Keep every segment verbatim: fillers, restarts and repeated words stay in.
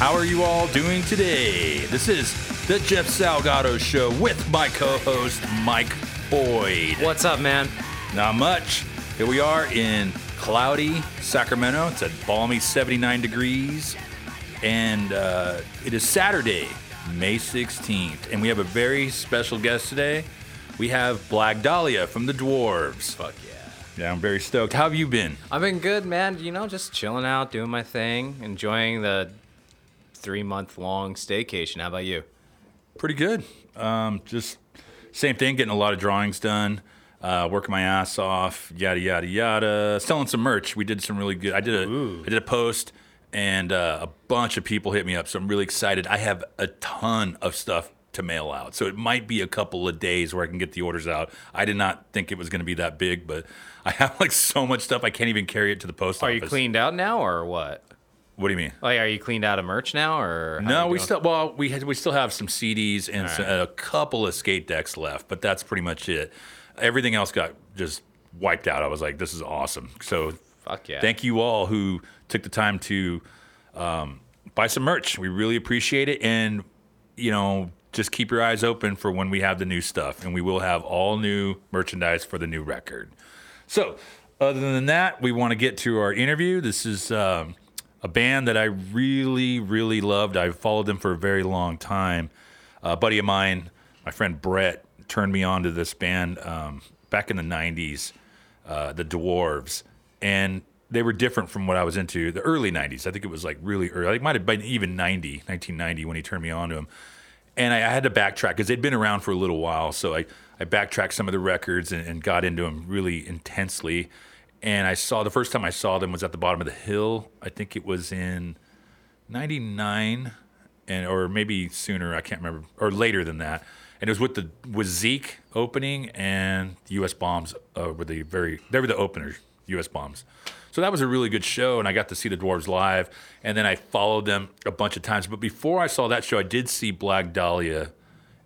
How are you all doing today? This is the Jeff Salgado Show with my co-host, Mike Boyd. What's up, man? Not much. Here we are in cloudy Sacramento. It's a balmy seventy-nine degrees. And uh, it is Saturday, May sixteenth. And we have a very special guest today. We have Blag Dahlia from The Dwarves. Fuck yeah. Yeah, I'm very stoked. How have you been? I've been good, man. You know, just chilling out, doing my thing, enjoying the three-month-long staycation. How about you? Pretty good. Um, just same thing, getting a lot of drawings done, uh, working my ass off, yada, yada, yada. Selling some merch. We did some really good. I did a, Ooh. I did a post, and uh, a bunch of people hit me up, so I'm really excited. I have a ton of stuff to mail out, so it might be a couple of days where I can get the orders out. I did not think it was going to be that big, but I have like so much stuff I can't even carry it to the post office. Are you cleaned out now or what? What do you mean? Like, are you cleaned out of merch now or? No, we still well we had, we still have some C Ds and right. some, a couple of skate decks left, but that's pretty much it. Everything else got just wiped out. I was like, this is awesome. So fuck yeah! Thank you all who took the time to um, buy some merch. We really appreciate it, and you know. Just keep your eyes open for when we have the new stuff, and we will have all new merchandise for the new record. So, other than that, we want to get to our interview. This is um, a band that I really, really loved. I've followed them for a very long time. A buddy of mine, my friend Brett, turned me on to this band um, back in the nineties, uh, The Dwarves, and they were different from what I was into the early nineties. I think it was like really early. It might have been even ninety, nineteen ninety when he turned me on to them. And I, I had to backtrack because they'd been around for a little while. So I, I backtracked some of the records and, and got into them really intensely. And I saw the first time I saw them was at the bottom of the hill. I think it was in ninety-nine and or maybe sooner. I can't remember. Or later than that. And it was with the with Zeke opening and U S Bombs uh, were the very – they were the openers, U S Bombs. So that was a really good show, and I got to see The Dwarves live, and then I followed them a bunch of times. But before I saw that show, I did see Blag Dahlia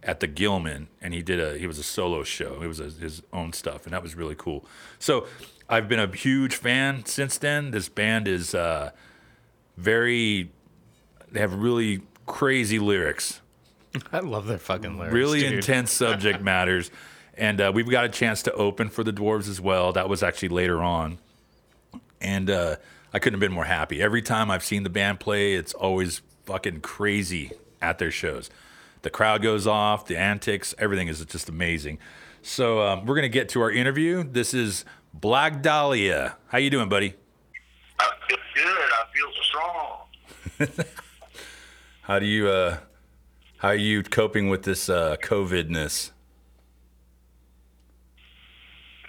at the Gilman, and he did a he was a solo show. It was a, his own stuff, and that was really cool. So I've been a huge fan since then. This band is uh, very they have really crazy lyrics. I love their fucking lyrics. Really dude. Intense subject matters, and uh, we've got a chance to open for The Dwarves as well. That was actually later on. And uh, I couldn't have been more happy. Every time I've seen the band play, it's always fucking crazy at their shows. The crowd goes off, the antics, everything is just amazing. So um, we're going to get to our interview. This is Blag Dahlia. How you doing, buddy? I feel good. I feel strong. How do you, uh, how are you coping with this uh, COVID-ness?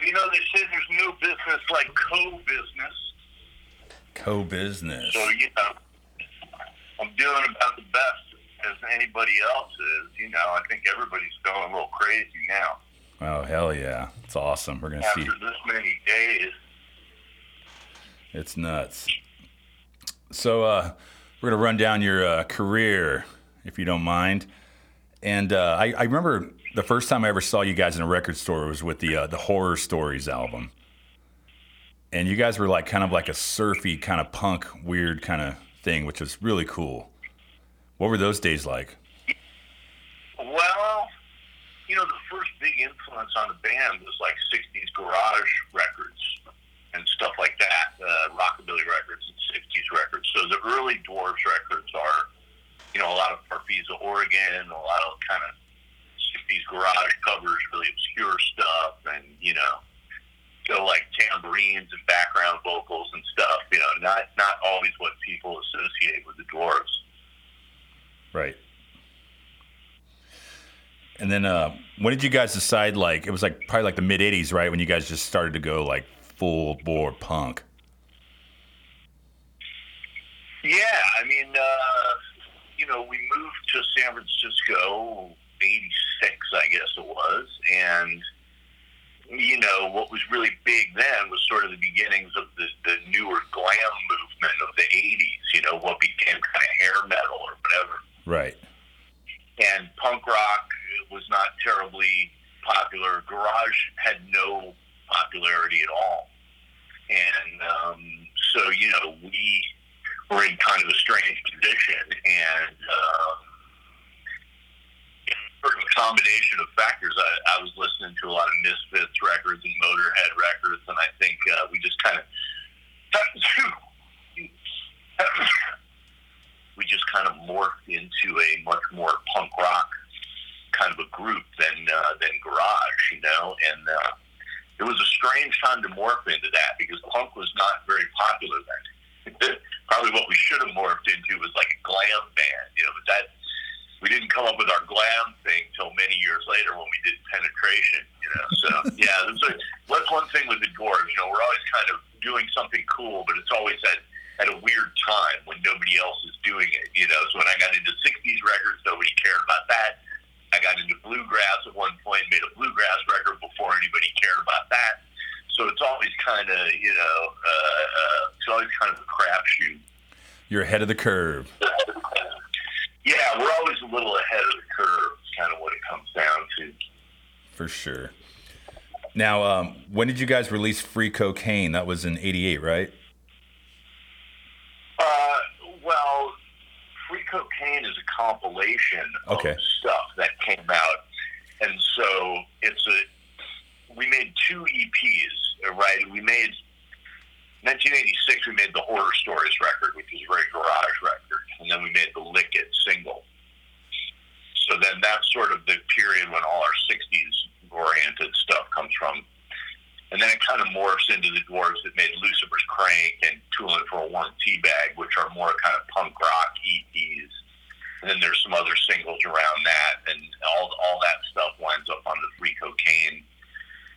You know, they say there's no business like co-business. Co-business. So, you know, I'm doing about the best as anybody else is. You know, I think everybody's going a little crazy now. Oh, hell yeah. It's awesome. We're going to see. After this many days. It's nuts. So, uh, we're going to run down your uh, career, if you don't mind. And uh, I, I remember... The first time I ever saw you guys in a record store was with the uh, the Horror Stories album, and you guys were like kind of like a surfy kind of punk weird kind of thing, which was really cool. What were those days like? Well, you know, the first big influence on the band was like sixties garage records and stuff like that, uh, rockabilly records and sixties records. So the early Dwarves records are, you know, a lot of Farfisa, Oregon, a lot of kind of these garage covers, really obscure stuff, and you know, so like tambourines and background vocals and stuff. You know, not not always what people associate with the Dwarves. Right. And then, uh, when did you guys decide? Like, it was like probably like the mid eighties, right? When you guys just started to go like full bore punk. Yeah, I mean, uh, you know, we moved to San Francisco. eighty-six, I guess it was, and you know what was really big then was sort of the beginnings of the, the newer glam movement of the eighties. You know, what became kind of hair metal or whatever. Right. And punk rock was not terribly popular. Garage had no popularity at all, and um, so you know we were in kind of a strange position, and uh, in a certain combination of factors, I, I was listening to a lot of Misfits records and Motorhead records, and I think uh, we just kind of we just kind of morphed into a much more punk rock kind of a group than uh, than garage, you know, and uh, it was a strange time to morph into that because punk was not very popular then. Probably what we should have morphed into was like a glam band, you know, but that we didn't come up with our glam thing till many years later when we did Penetration, you know. So yeah, that's like, what's one thing with the Dwarves, you know, we're always kind of doing something cool, but it's always at at a weird time when nobody else is doing it, you know. So when I got into sixties records, nobody cared about that. I got into bluegrass at one point, made a bluegrass record before anybody cared about that. So it's always kind of, you know, uh, uh, it's always kind of a crapshoot. You're ahead of the curve. Yeah, we're always a little ahead of the curve, kind of what it comes down to. For sure. Now, um, when did you guys release Free Cocaine? That was in eighty-eight, right? Uh, well... Free Cocaine is a compilation okay. of stuff that came out, and so it's a. We made two E Ps, right? We made nineteen eighty-six. We made the Horror Stories record, which is a very garage record, and then we made the Lick It single. So then that's sort of the period when all our sixties oriented stuff comes from, and then it kind of morphs into the Dwarves that made Lucifer's Crank and Toolin' for a Warm Teabag, which are more kind of punk rock E Ps. And then there's some other singles around that, and all all that stuff winds up on the Free Cocaine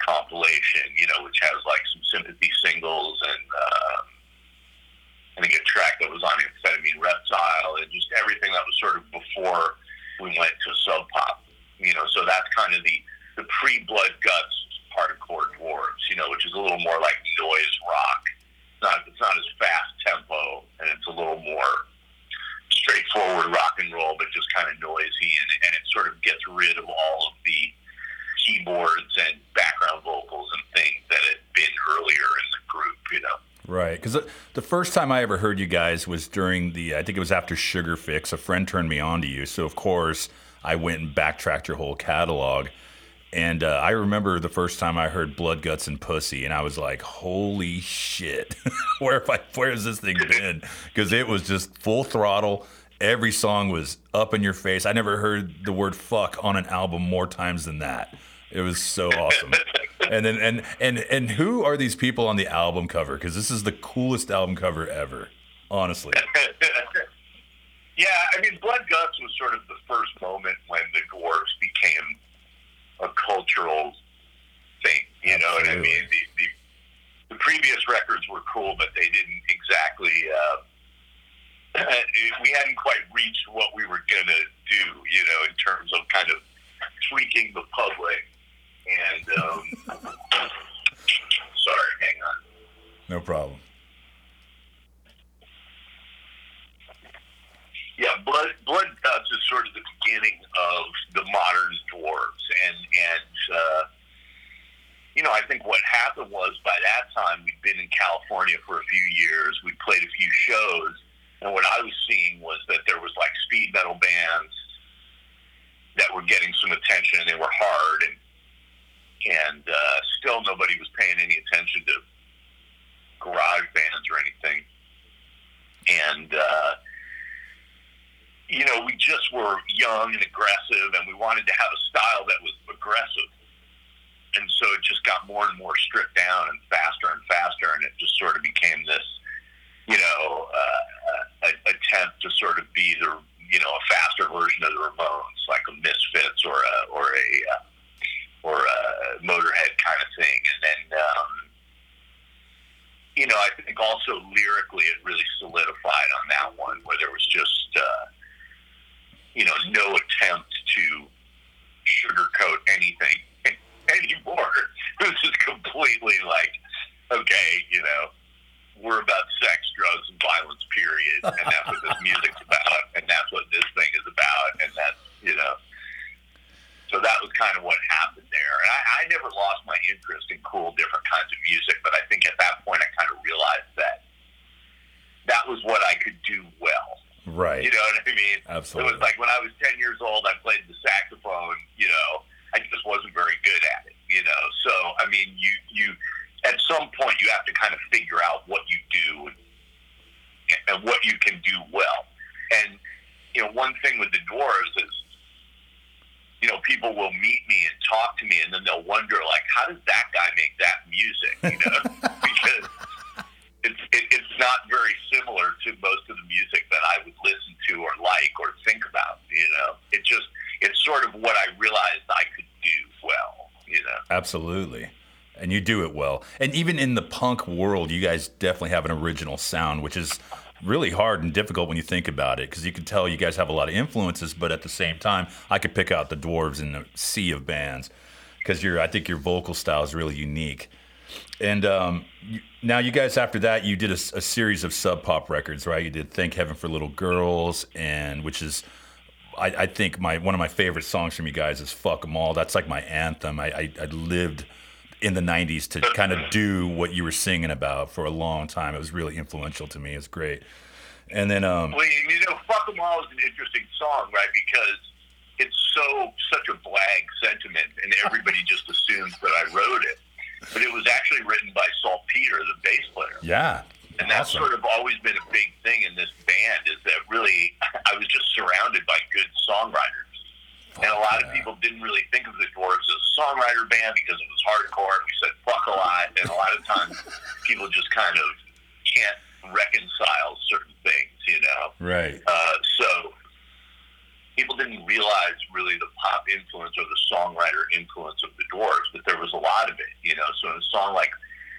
compilation, you know, which has like some sympathy singles and um, I think a track that was on Amphetamine Reptile and just everything that was sort of before we went to Sub Pop, you know. So that's kind of the, the pre-Blood Guts hardcore Dwarves, you know, which is a little more like noise rock. It's not, it's not as fast tempo, and it's a little more straightforward rock and roll, but just kind of noisy, and, and it sort of gets rid of all of the keyboards and background vocals and things that had been earlier in the group, you know. Right, because the first time I ever heard you guys was during the, I think it was after Sugar Fix, a friend turned me on to you, so of course I went and backtracked your whole catalog. And uh, I remember the first time I heard Blood, Guts, and Pussy, and I was like, holy shit, where have I, where has this thing been? Because it was just full throttle. Every song was up in your face. I never heard the word fuck on an album more times than that. It was so awesome. And then and and and who are these people on the album cover? Because this is the coolest album cover ever, honestly. Yeah, I mean, Blood, Guts was sort of the first moment when the Dwarves became a cultural thing, you know Absolutely. What I mean? The, the, the previous records were cool, but they didn't exactly, uh, we hadn't quite reached what we were going to do, you know, in terms of kind of tweaking the public. And, um, sorry, hang on. No problem. Yeah, Blood, Blood Guts is sort of the beginning of the modern Dwarves, and, and uh, you know, I think what happened was by that time, we'd been in California for a few years, we'd played a few shows, and what I was seeing was that there was like speed metal bands that were getting some attention, and they were hard, and and uh, still nobody was paying any attention to garage bands or anything, and uh you know, we just were young and aggressive, and we wanted to have a style that was aggressive. And so it just got more and more stripped down and faster and faster, and it just sort of became this, you know, uh, attempt to sort of be the, you know, a faster version of the Ramones, like a Misfits or a or a uh, or a Motorhead kind of thing. And then, um, you know, I think also lyrically it really solidified on that one, where there was just uh, you know, no attempt to sugarcoat anything anymore. This is completely like, okay, you know, we're about sex, drugs, and violence, period. And that's what this music's about. And that's what this thing is about. And that's, you know, so that was kind of what happened there. And I, I never lost my interest in cool, different kinds of music. But I think at that point, I kind of realized that that was what I could do well. Right. You know what I mean? Absolutely. It was like when I was ten years old, I played the saxophone, you know, I just wasn't very good at it, you know? So, I mean, you, you, at some point you have to kind of figure out what you do and, and what you can do well. And, you know, one thing with the Dwarves is, you know, people will meet me and talk to me, and then they'll wonder, like, how does that guy make that music, you know? Because it's, it, it's not very similar to most of the music that I would listen to or like or think about, you know? It just, it's sort of what I realized I could do well, you know? Absolutely. And you do it well. And even in the punk world, you guys definitely have an original sound, which is really hard and difficult when you think about it, because you can tell you guys have a lot of influences, but at the same time, I could pick out the Dwarves in a sea of bands, because you're, I think your vocal style is really unique. And um, you, now you guys, after that, you did a, a series of Sub Pop records, right? You did Thank Heaven for Little Girls, and which is, I, I think my one of my favorite songs from you guys is Fuck 'Em All. That's like my anthem. I, I, I lived in the nineties to kind of do what you were singing about for a long time. It was really influential to me. It was great. And then, um, well, you know, Fuck 'Em All is an interesting song, right? Because it's so, such a blag sentiment, and everybody just assumes that I wrote it. But it was actually written by Saul Peter, the bass player. Yeah. And that's awesome. Sort of always been a big thing in this band, is that really I was just surrounded by good songwriters. And a lot yeah. of people didn't really think of the Dwarves as a songwriter band because it was hardcore and we said fuck a lot. And a lot of times people just kind of can't reconcile certain things, you know? Right. Uh, so people didn't realize really the pop influence or the songwriter influence of the Dwarves, but there was a lot of it, you know? So in a song like,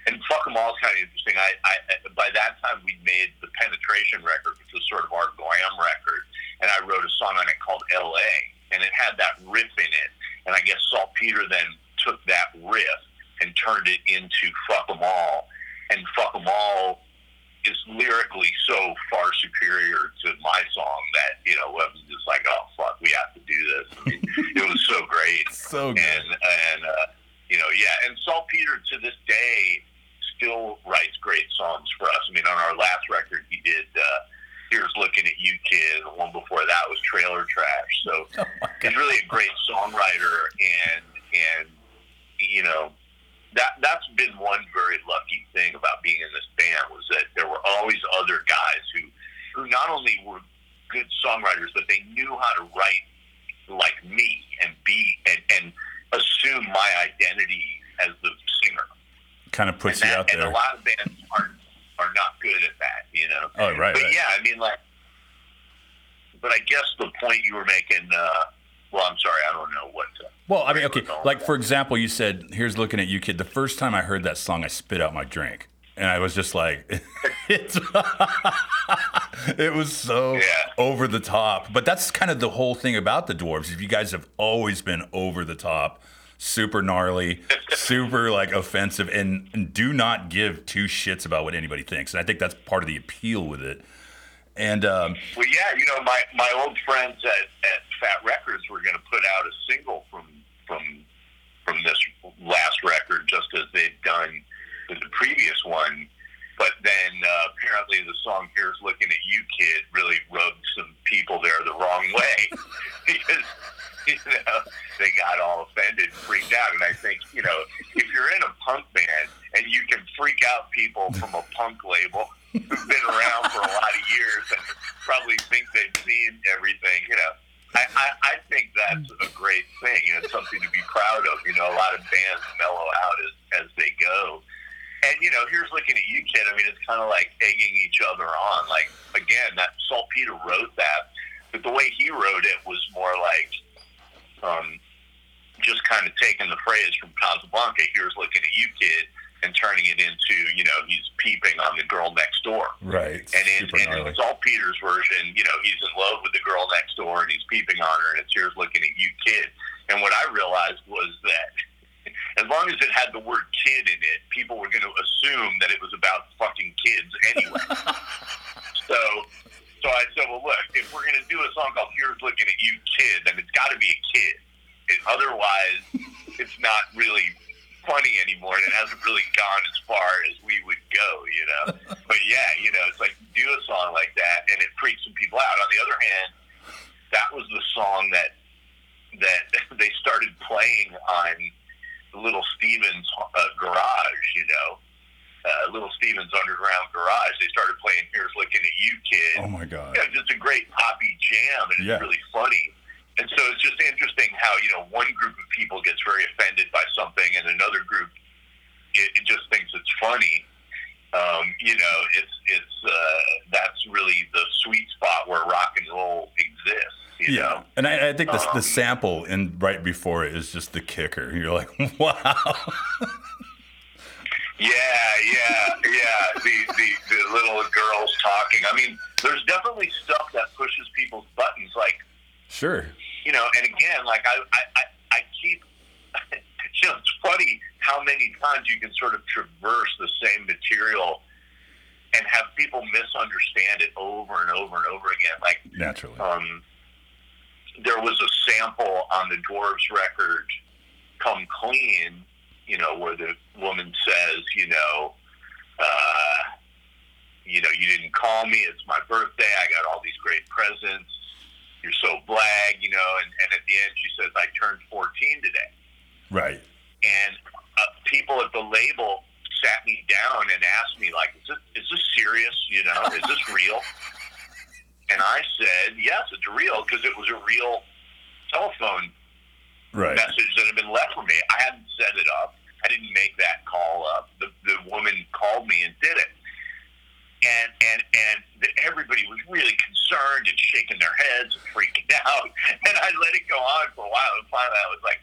and Fuck 'Em All is kind of interesting. I, I, by that time we'd made the Penetration record, which was sort of our glam record. And I wrote a song on it called L A, and it had that riff in it, and I guess Saul Peter then took that riff and turned it into Fuck 'Em All, and Fuck 'Em All is lyrically so far superior to my song that, you know, I was just like, oh, fuck, we have to do this. I mean, it was so great. So good. And, and uh, you know, yeah, and Saul Peter to this day still writes great songs for us. I mean, on our last record, he did... Uh, Here's Looking at You, Kid. The one before that was Trailer Trash. So oh he's really a great songwriter, and and you know that that's been one very lucky thing about being in this band, was that there were always other guys who who not only were good songwriters, but they knew how to write like me and be and, and assume my identity as the singer. Kind of puts and you that, out there. And a lot of bands aren't. are not good at that, you know? Oh, right, But, right. yeah, I mean, like, but I guess the point you were making, uh, well, I'm sorry, I don't know what to... Well, I mean, okay, like, for example, you said, Here's Looking at You, Kid. The first time I heard that song, I spit out my drink. And I was just like, it's, it was so yeah. over the top. But that's kind of the whole thing about the Dwarves. You guys have always been over the top, super gnarly, super like offensive, and, and do not give two shits about what anybody thinks. And I think that's part of the appeal with it. And um, well, yeah, you know, my, my old friends at, at Fat Records were going to put out a single from from from this last record, just as they'd done with the previous one. But then uh, apparently the song Here's Looking at You, Kid really rubbed some people there the wrong way. Because, you know, they got all offended and freaked out. And I think, you know, if you're in a punk band and you can freak out people from a punk label who've been around for a lot of years and probably think they've seen everything, you know, I, I, I think that's a great thing. You know, it's something to be proud of. You know, a lot of bands mellow out as, as they go. And, you know, Here's Looking at You, Kid. I mean, it's kind of like egging each other on. Like, again, that Saul Peter wrote that, but the way he wrote it was more like um, just kind of taking the phrase from Casablanca, Here's Looking at You, Kid, and turning it into, you know, he's peeping on the girl next door. Right. And in, and in Saul Peter's version, you know, he's in love with the girl next door, and he's peeping on her, and it's Here's Looking at You, Kid. And what I realized was that as long as it had the word kid in it, people were going to assume that it was about fucking kids anyway. so so I said, well, look, if we're going to do a song called Here's Looking at You, Kid, then it's got to be a kid. It, otherwise, it's not really funny anymore, and it hasn't really gone as far as we would go, you know? But, yeah, you know, it's like you do a song like that, and it freaks some people out. On the song that that they started playing on Little Steven's uh, garage, you know, uh, Little Steven's underground garage. They started playing "Here's Looking at You, Kid." Oh my God! You know, just a great poppy jam, and it's yeah. really funny. And so it's just interesting how, you know, one group of people gets very offended by something, and another group it, it just thinks it's funny. Um, you know, it's it's uh, that's really the sweet spot where rock and roll exists. You yeah, know? And I, I think the um, the sample in right before it is just the kicker. You're like, wow. yeah, yeah, yeah. The, the the little girls talking. I mean, there's definitely stuff that pushes people's buttons, like sure. You know, and again, like I, I, I keep, you know, it's funny how many times you can sort of traverse the same material and have people misunderstand it over and over and over again. Like naturally, um, there was a sample on the Dwarves record, "Come Clean," you know, where the woman says, you know, uh, you know, you didn't call me. It's my birthday. I got all these great presents. You're so blag, you know, and, and at the end she says, I turned fourteen today. Right. And uh, people at the label sat me down and asked me, like, is this, is this serious, you know, is this real? And I said, yes, it's real, because it was a real telephone right. message that had been left for me. I hadn't set it up. I didn't make that call up. The, the woman called me and did it. And and and the, everybody was really concerned and shaking their heads and freaking out. And I let it go on for a while. And finally, I was like,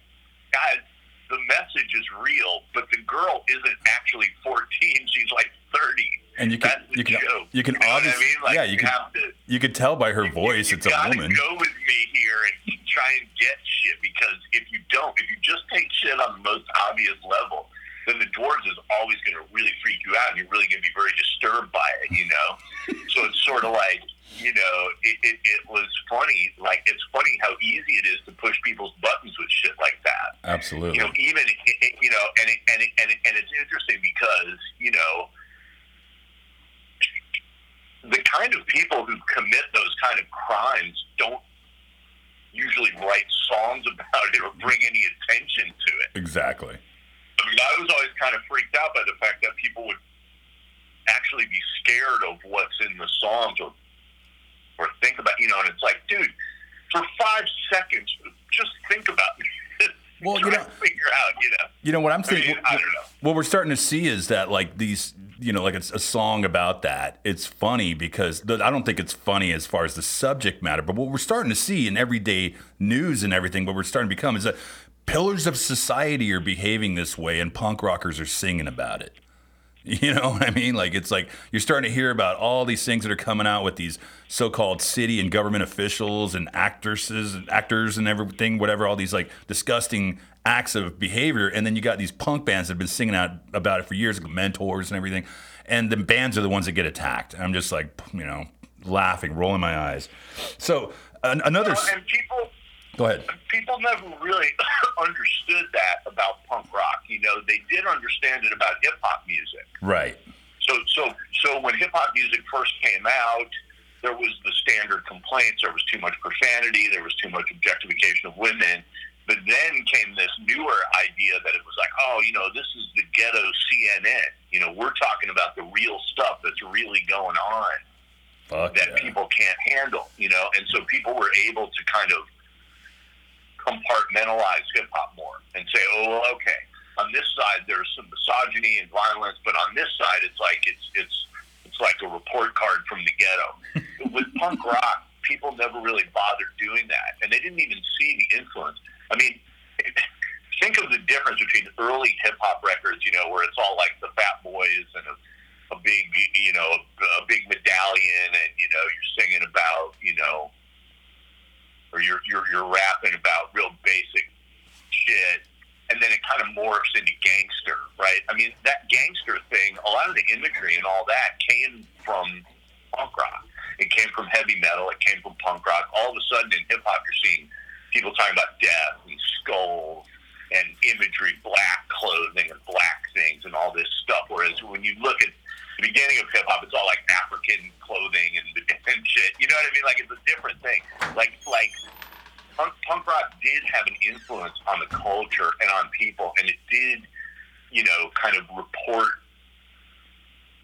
guys, the message is real, but the girl isn't actually fourteen. She's like thirty. And you can That's the you can joke. you can you know obviously I mean? like, yeah you, you can to, you can tell by her you, voice you, you it's a woman. You gotta go with me here and try and get shit, because if you don't, if you just take shit on the most obvious level, then the Dwarves is always going to really freak you out, and you're really going to be very disturbed by it, you know? So it's sort of like, you know, it, it, it was funny. Like, it's funny how easy it is to push people's buttons with shit like that. Absolutely. You know, even, it, it, you know, and, it, and, it, and, it, and it's interesting because, you know, the kind of people who commit those kind of crimes don't usually write songs about it or bring any attention to it. Exactly. I mean, I was always kind of freaked out by the fact that people would actually be scared of what's in the songs or or think about, you know, and it's like, dude, for five seconds, just think about it. Well, you know, figure out, you know. You know, what I'm thinking, I mean, I don't know. What we're starting to see is that, like, these, you know, like it's a song about that. It's funny because the, I don't think it's funny as far as the subject matter, but what we're starting to see in everyday news and everything, what we're starting to become is that pillars of society are behaving this way, and punk rockers are singing about it. You know what I mean? Like, it's like you're starting to hear about all these things that are coming out with these so-called city and government officials and actresses and actors and everything, whatever, all these, like, disgusting acts of behavior. And then you got these punk bands that have been singing out about it for years, like Mentors and everything. And the bands are the ones that get attacked. And I'm just, like, you know, laughing, rolling my eyes. So an- another... Well, and people- Go ahead. People never really understood that about punk rock. You know, they did understand it about hip hop music. Right. So, so, so when hip hop music first came out, there was the standard complaints. There was too much profanity. There was too much objectification of women. But then came this newer idea that it was like, oh, you know, this is the ghetto C N N. You know, we're talking about the real stuff that's really going on Fuck that yeah. people can't handle. You know, and so people were able to kind of compartmentalize hip-hop more and say, oh, well, okay, on this side there's some misogyny and violence, but on this side it's like it's it's it's like a report card from the ghetto. With punk rock, people never really bothered doing that, and they didn't even see the influence. I mean, think of the difference between early hip-hop records, you know, where it's all like the Fat Boys and a, a big, you know, a, a big medallion, and, you know, you're singing about, you know, or you're, you're, you're rapping about real basic shit, and then it kind of morphs into gangster, right? I mean, that gangster thing, a lot of the imagery and all that came from punk rock. It came from heavy metal. It came from punk rock. All of a sudden, in hip-hop, you're seeing people talking about death and skulls and imagery, black clothing and black things and all this stuff, whereas when you look at the beginning of hip-hop, it's all like African clothing and, and shit. You know what I mean? Like, it's a different thing. Like, like punk, punk rock did have an influence on the culture and on people, and it did, you know, kind of report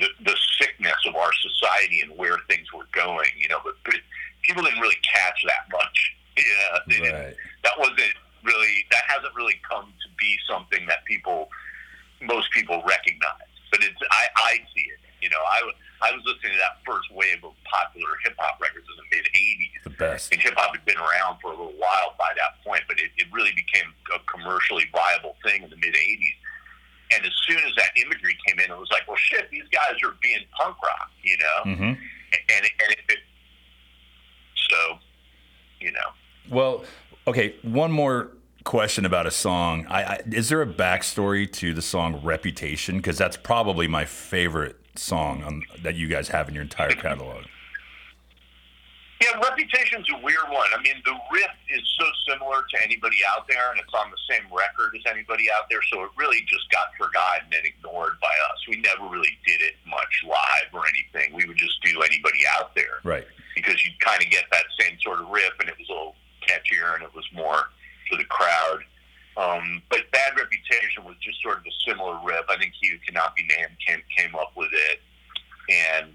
the, the sickness of our society and where things were going, you know, but, but people didn't really catch that much. Yeah, they right. didn't. That wasn't really, that hasn't really come to be something that people, most people recognize, but it's, I, I see it. You know, I, I was listening to that first wave of popular hip-hop records in the mid-eighties. The best. And hip-hop had been around for a little while by that point, but it, it really became a commercially viable thing in the mid-eighties. And as soon as that imagery came in, it was like, well, shit, these guys are being punk rock, you know? Mm-hmm. And, and, it, and it, so, you know. Well, okay, one more question about a song. I, I, is there a backstory to the song Reputation? Because that's probably my favorite song on, that you guys have in your entire catalog. Yeah, Reputation's a weird one. I mean, the riff is so similar to Anybody Out There, and it's on the same record as Anybody Out There, so it really just got forgotten and ignored by us. We never really did it much live or anything. We would just do Anybody Out There. Right. Because you'd kind of get that same sort of riff, and it was a little catchier, and it was more for the crowd. Um, but Bad Reputation was just sort of a similar riff. I think He Who Cannot Be Named came, came up with it. And,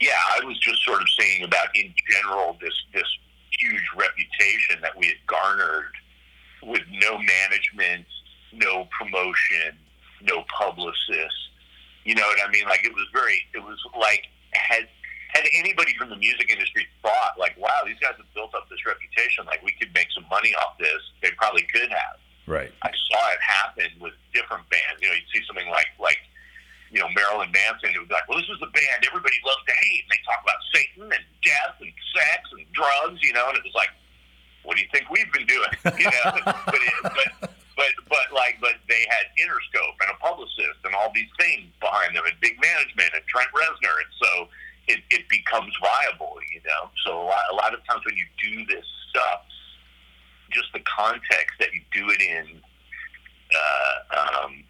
yeah, I was just sort of saying about, in general, this, this huge reputation that we had garnered with no management, no promotion, no publicist. You know what I mean? Like, it was very, it was like, had... had anybody from the music industry thought, like, wow, these guys have built up this reputation, like, we could make some money off this, they probably could have. Right. I saw it happen with different bands. You know, you'd see something like, like, you know, Marilyn Manson, who was like, well, this is the band everybody loves to hate, and they talk about Satan and death and sex and drugs, you know, and it was like, what do you think we've been doing? You know, but, it, but, but, but, like, but they had Interscope and a publicist and all these things behind them, and big management and Trent Reznor, and so... It, it becomes viable, you know. So a lot, a lot of times when you do this stuff, just the context that you do it in, uh, um,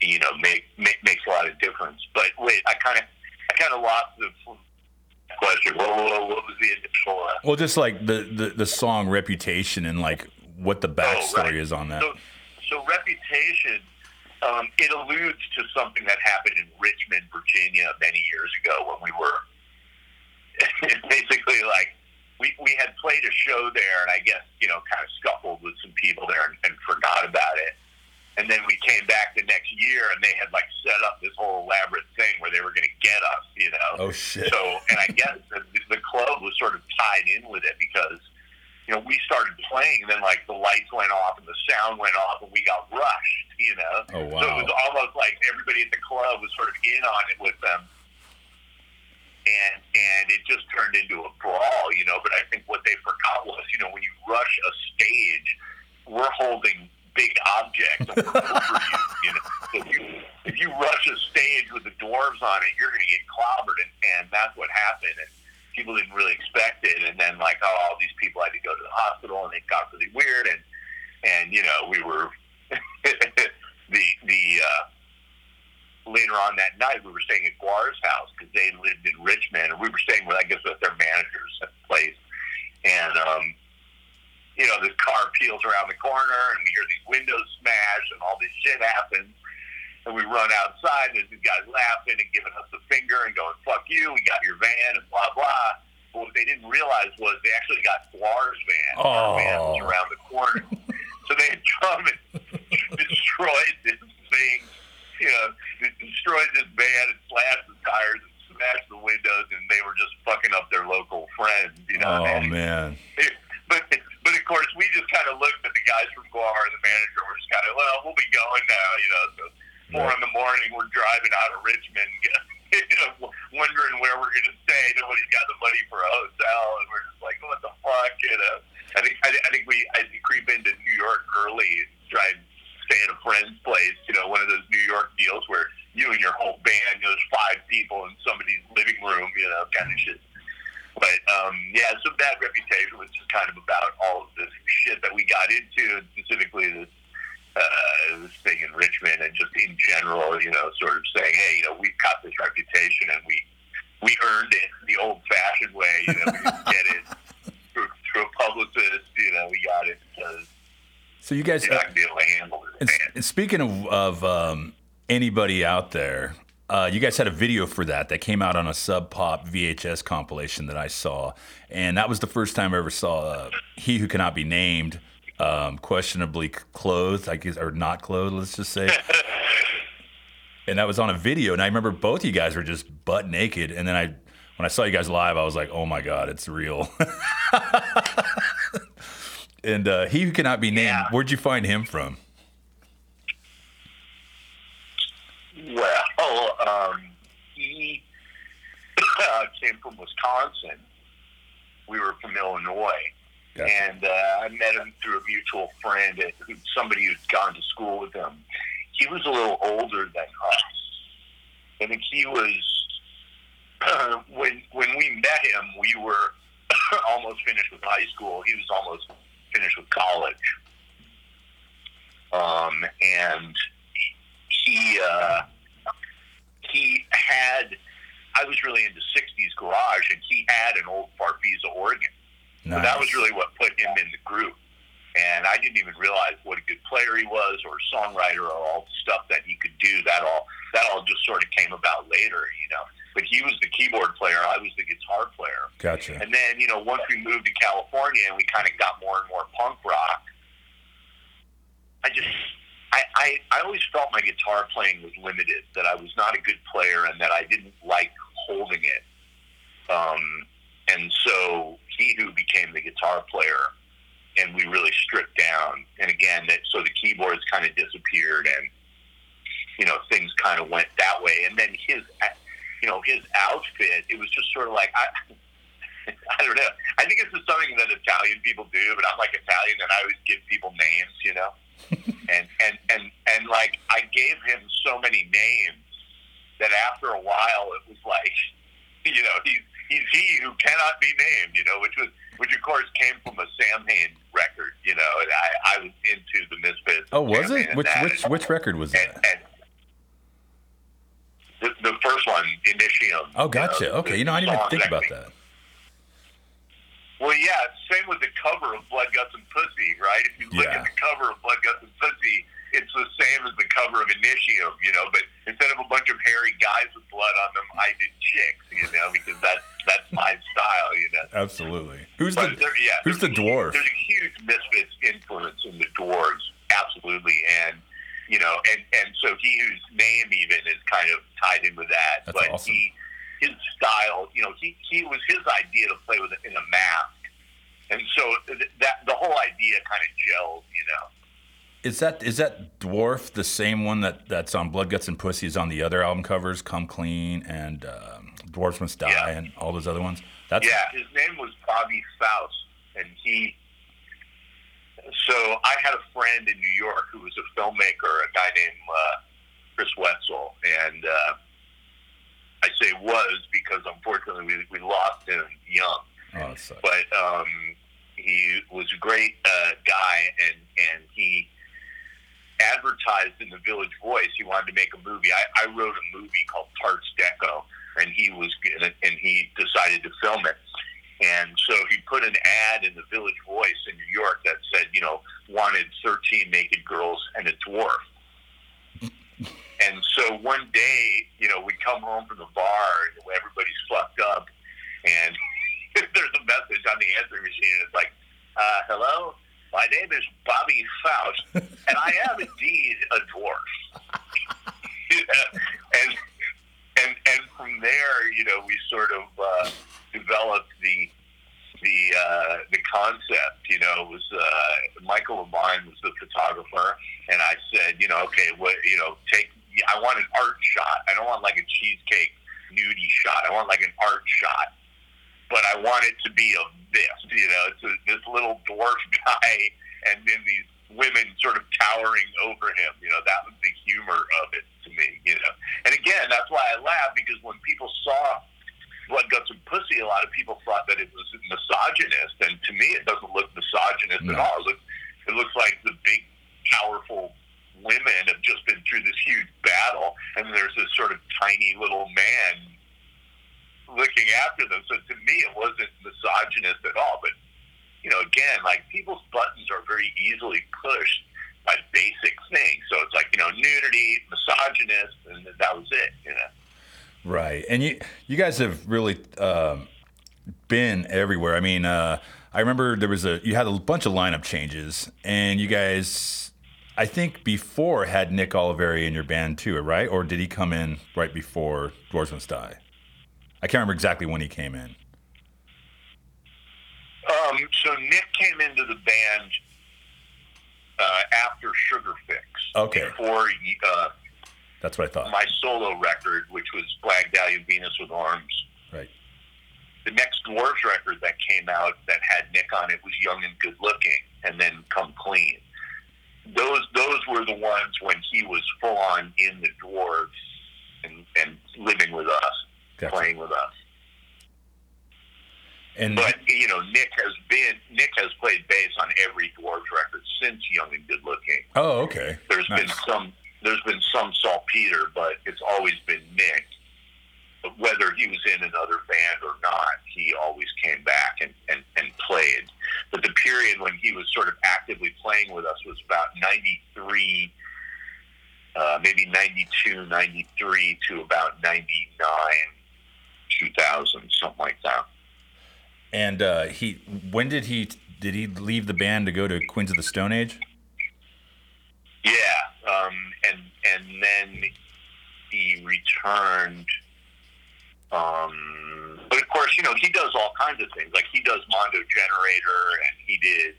you know, make, make, makes a lot of difference. But wait, I kind of, I kind of lost the question. What, what, what was the initial? Uh, well, just like the, the, the song Reputation and like what the backstory oh, right. is on that. So, so Reputation. Um, it alludes to something that happened in Richmond, Virginia, many years ago when we were basically like we, we had played a show there, and I guess, you know, kind of scuffled with some people there and, and forgot about it. And then we came back the next year, and they had like set up this whole elaborate thing where they were going to get us, you know. Oh shit! So, and I guess the, the club was sort of tied in with it because, you know, we started playing, and then like the lights went off and the sound went off, and we got rushed. You know, oh, wow. So it was almost like everybody at the club was sort of in on it with them, and and it just turned into a brawl. You know, but I think what they forgot was, you know, when you rush a stage, we're holding big objects over you. You know, so if you if you rush a stage with the Dwarves on it, you're going to get clobbered, and, and that's what happened. And people didn't really expect it, and then like, oh, all these people had to go to the hospital, and it got really weird, and and you know, we were the the uh, later on that night we were staying at Guar's house because they lived in Richmond, and we were staying with, I guess, with their managers at the place, and um, you know, the car peels around the corner, and we hear these windows smash, and all this shit happens. And we run outside, and there's these guys laughing and giving us the finger and going, fuck you, we got your van, and blah, blah. But what they didn't realize was they actually got Guar's van. Oh. Our van was around the corner. So they had come and destroyed this thing, you know, destroyed this van and slashed the tires and smashed the windows, and they were just fucking up their local friends, you know. Oh, and man. It, but, but, of course, we just kind of looked at the guys from Guar and the manager were just kind of, well, we'll be going now, you know, so. Four right. in the morning, we're driving out of Richmond, you know, wondering where we're going to stay. Nobody's got the money for a hotel, and we're just like, what the fuck? You know, I think I, I think we I creep into New York early and try and stay at a friend's place. You know, one of those New York deals where you and your whole band, you know, there's five people in somebody's living room, you know, kind of shit. But um, yeah, so Bad Reputation was just kind of about all of this shit that we got into, and specifically this. Uh, this thing in Richmond, and just in general, you know, sort of saying, hey, you know, we've got this reputation, and we we earned it the old-fashioned way, you know, we didn't get it through, through a publicist So you guys, yeah, uh, I'd be able to handle it. And, and speaking of, of um, anybody out there, uh, you guys had a video for that that came out on a Sub Pop V H S compilation that I saw, and that was the first time I ever saw uh, He Who Cannot Be Named, um, questionably clothed, I guess, or not clothed, let's just say. And that was on a video, and I remember both you guys were just butt naked, and then I, when I saw you guys live, I was like, oh my God, it's real. And uh, He Who Cannot Be Named, yeah. Where'd you find him from? Well, um, he uh, came from Wisconsin. We were from Illinois. Gotcha. And uh, I met him through a mutual friend, at, somebody who'd gone to school with him. He was a little older than us. I think he was, uh, when, when we met him, we were almost finished with high school. He was almost finished with college. Um, and he, uh, he had, I was really into sixties garage, and he had an old Farfisa organ. Nice. So that was really what put him in the group. And I didn't even realize what a good player he was, or a songwriter, or all the stuff that he could do. That all that all just sort of came about later, you know. But he was the keyboard player, I was the guitar player. Gotcha. And then, you know, once we moved to California and we kind of got more and more punk rock, I just, I, I, I always felt my guitar playing was limited, that I was not a good player and that I didn't like holding it. Um, and so He Who became the guitar player, and we really stripped down. And again, that, so the keyboards kind of disappeared, and, you know, things kind of went that way. And then his, you know, his outfit, it was just sort of like, I, I don't know. I think it's just something that Italian people do, but I'm like Italian and I always give people names, you know? and, and, and, and like, I gave him so many names that after a while it was like, you know, he's, he's He Who Cannot Be Named, you know, which was, which of course came from a Sam Hain record, you know, and I, I was into the Misfits. Oh, was it? Which, which, which record was that? And, and, The, the first one, Initium. Oh, gotcha. You know, okay, you know, I didn't even think about that. Well, yeah, same with the cover of Blood, Guts, and Pussy, right? If you look yeah. at the cover of Blood, Guts, and Pussy, it's the same as the cover of Initium, you know, but instead of a bunch of hairy guys with blood on them, I did chicks, you know, because that's, that's my style, you know? Absolutely. Who's but the there, yeah, Who's the Dwarf? There's a huge Misfits influence in the Dwarves, absolutely, and you know, and, and so He Whose Name even is kind of tied in with that. That's but awesome. he, his style, you know, he, he was his idea to play with it in a mask, and so th- that the whole idea kind of gelled, you know. Is that is that Dwarf the same one that, that's on Blood, Guts, and Pussy is on the other album covers, Come Clean and um, Dwarves Must Die yeah. and all those other ones? That's yeah, his name was Bobby Faust, and he. So I had a friend in New York who was a filmmaker, a guy named uh, Chris Wetzel, and uh, I say was because unfortunately we, we lost him young. Oh, but um, he was a great uh, guy, and, and he advertised in the Village Voice. He wanted to make a movie. I, I wrote a movie called Tarts Deco, and he was and he decided to film it. And so he put an ad in the Village Voice in New York that said, you know, wanted thirteen naked girls and a dwarf. And so one day, you know, we come home from the bar and everybody's fucked up. And there's a message on the answering machine. And it's like, uh, hello, my name is Bobby Faust, and I am indeed a dwarf. and, and, and from there, you know, we sort of... Uh, developed the the uh, the concept, you know. It was uh, Michael Levine was the photographer, and I said, you know, okay, what, you know, take. I want an art shot. I don't want like a cheesecake nudie shot. I want like an art shot, but I want it to be of this, you know, it's a, this little dwarf guy, and then these women sort of towering over him. You know, that was the humor of it to me, you know. And again, that's why I laugh, because when people saw Blood, Guts, and Pussy, a lot of people thought that it was misogynist, and to me it doesn't look misogynist no. at all. It looks, it looks like the big, powerful women have just been through this huge battle, and there's this sort of tiny little man looking after them. So to me it wasn't misogynist at all, but, you know, again, like, people's buttons are very very easily pushed by basic things. So it's like, you know, nudity, misogynist, and that was it, you know. Right. And you you guys have really uh, been everywhere. I mean, uh, I remember there was a, you had a bunch of lineup changes, and you guys, I think before had Nick Oliveri in your band too, right? Or did he come in right before Dwarves Must Die? I can't remember exactly when he came in. Um, so Nick came into the band uh, after Sugar Fix. Okay. Before uh, that's what I thought. My solo record, which was Blag Dahlia, Venus with Arms. Right. The next Dwarves record that came out that had Nick on it was Young and Good Looking, and then Come Clean. Those those were the ones when he was full on in the Dwarves and, and living with us, gotcha. Playing with us. And but you know, Nick has been Nick has played bass on every Dwarves record since Young and Good Looking. Oh, okay. There's nice. been some there's been some Saul Peter, but it's always been Nick. Whether he was in another band or not, he always came back and, and, and played. But the period when he was sort of actively playing with us was about ninety-three, uh, maybe ninety-two, ninety-three to about ninety-nine, two thousand, something like that. And uh, he, when did he did he leave the band to go to Queens of the Stone Age? Yeah, um, and and then he returned. Um, but of course, you know, he does all kinds of things. Like he does Mondo Generator, and he did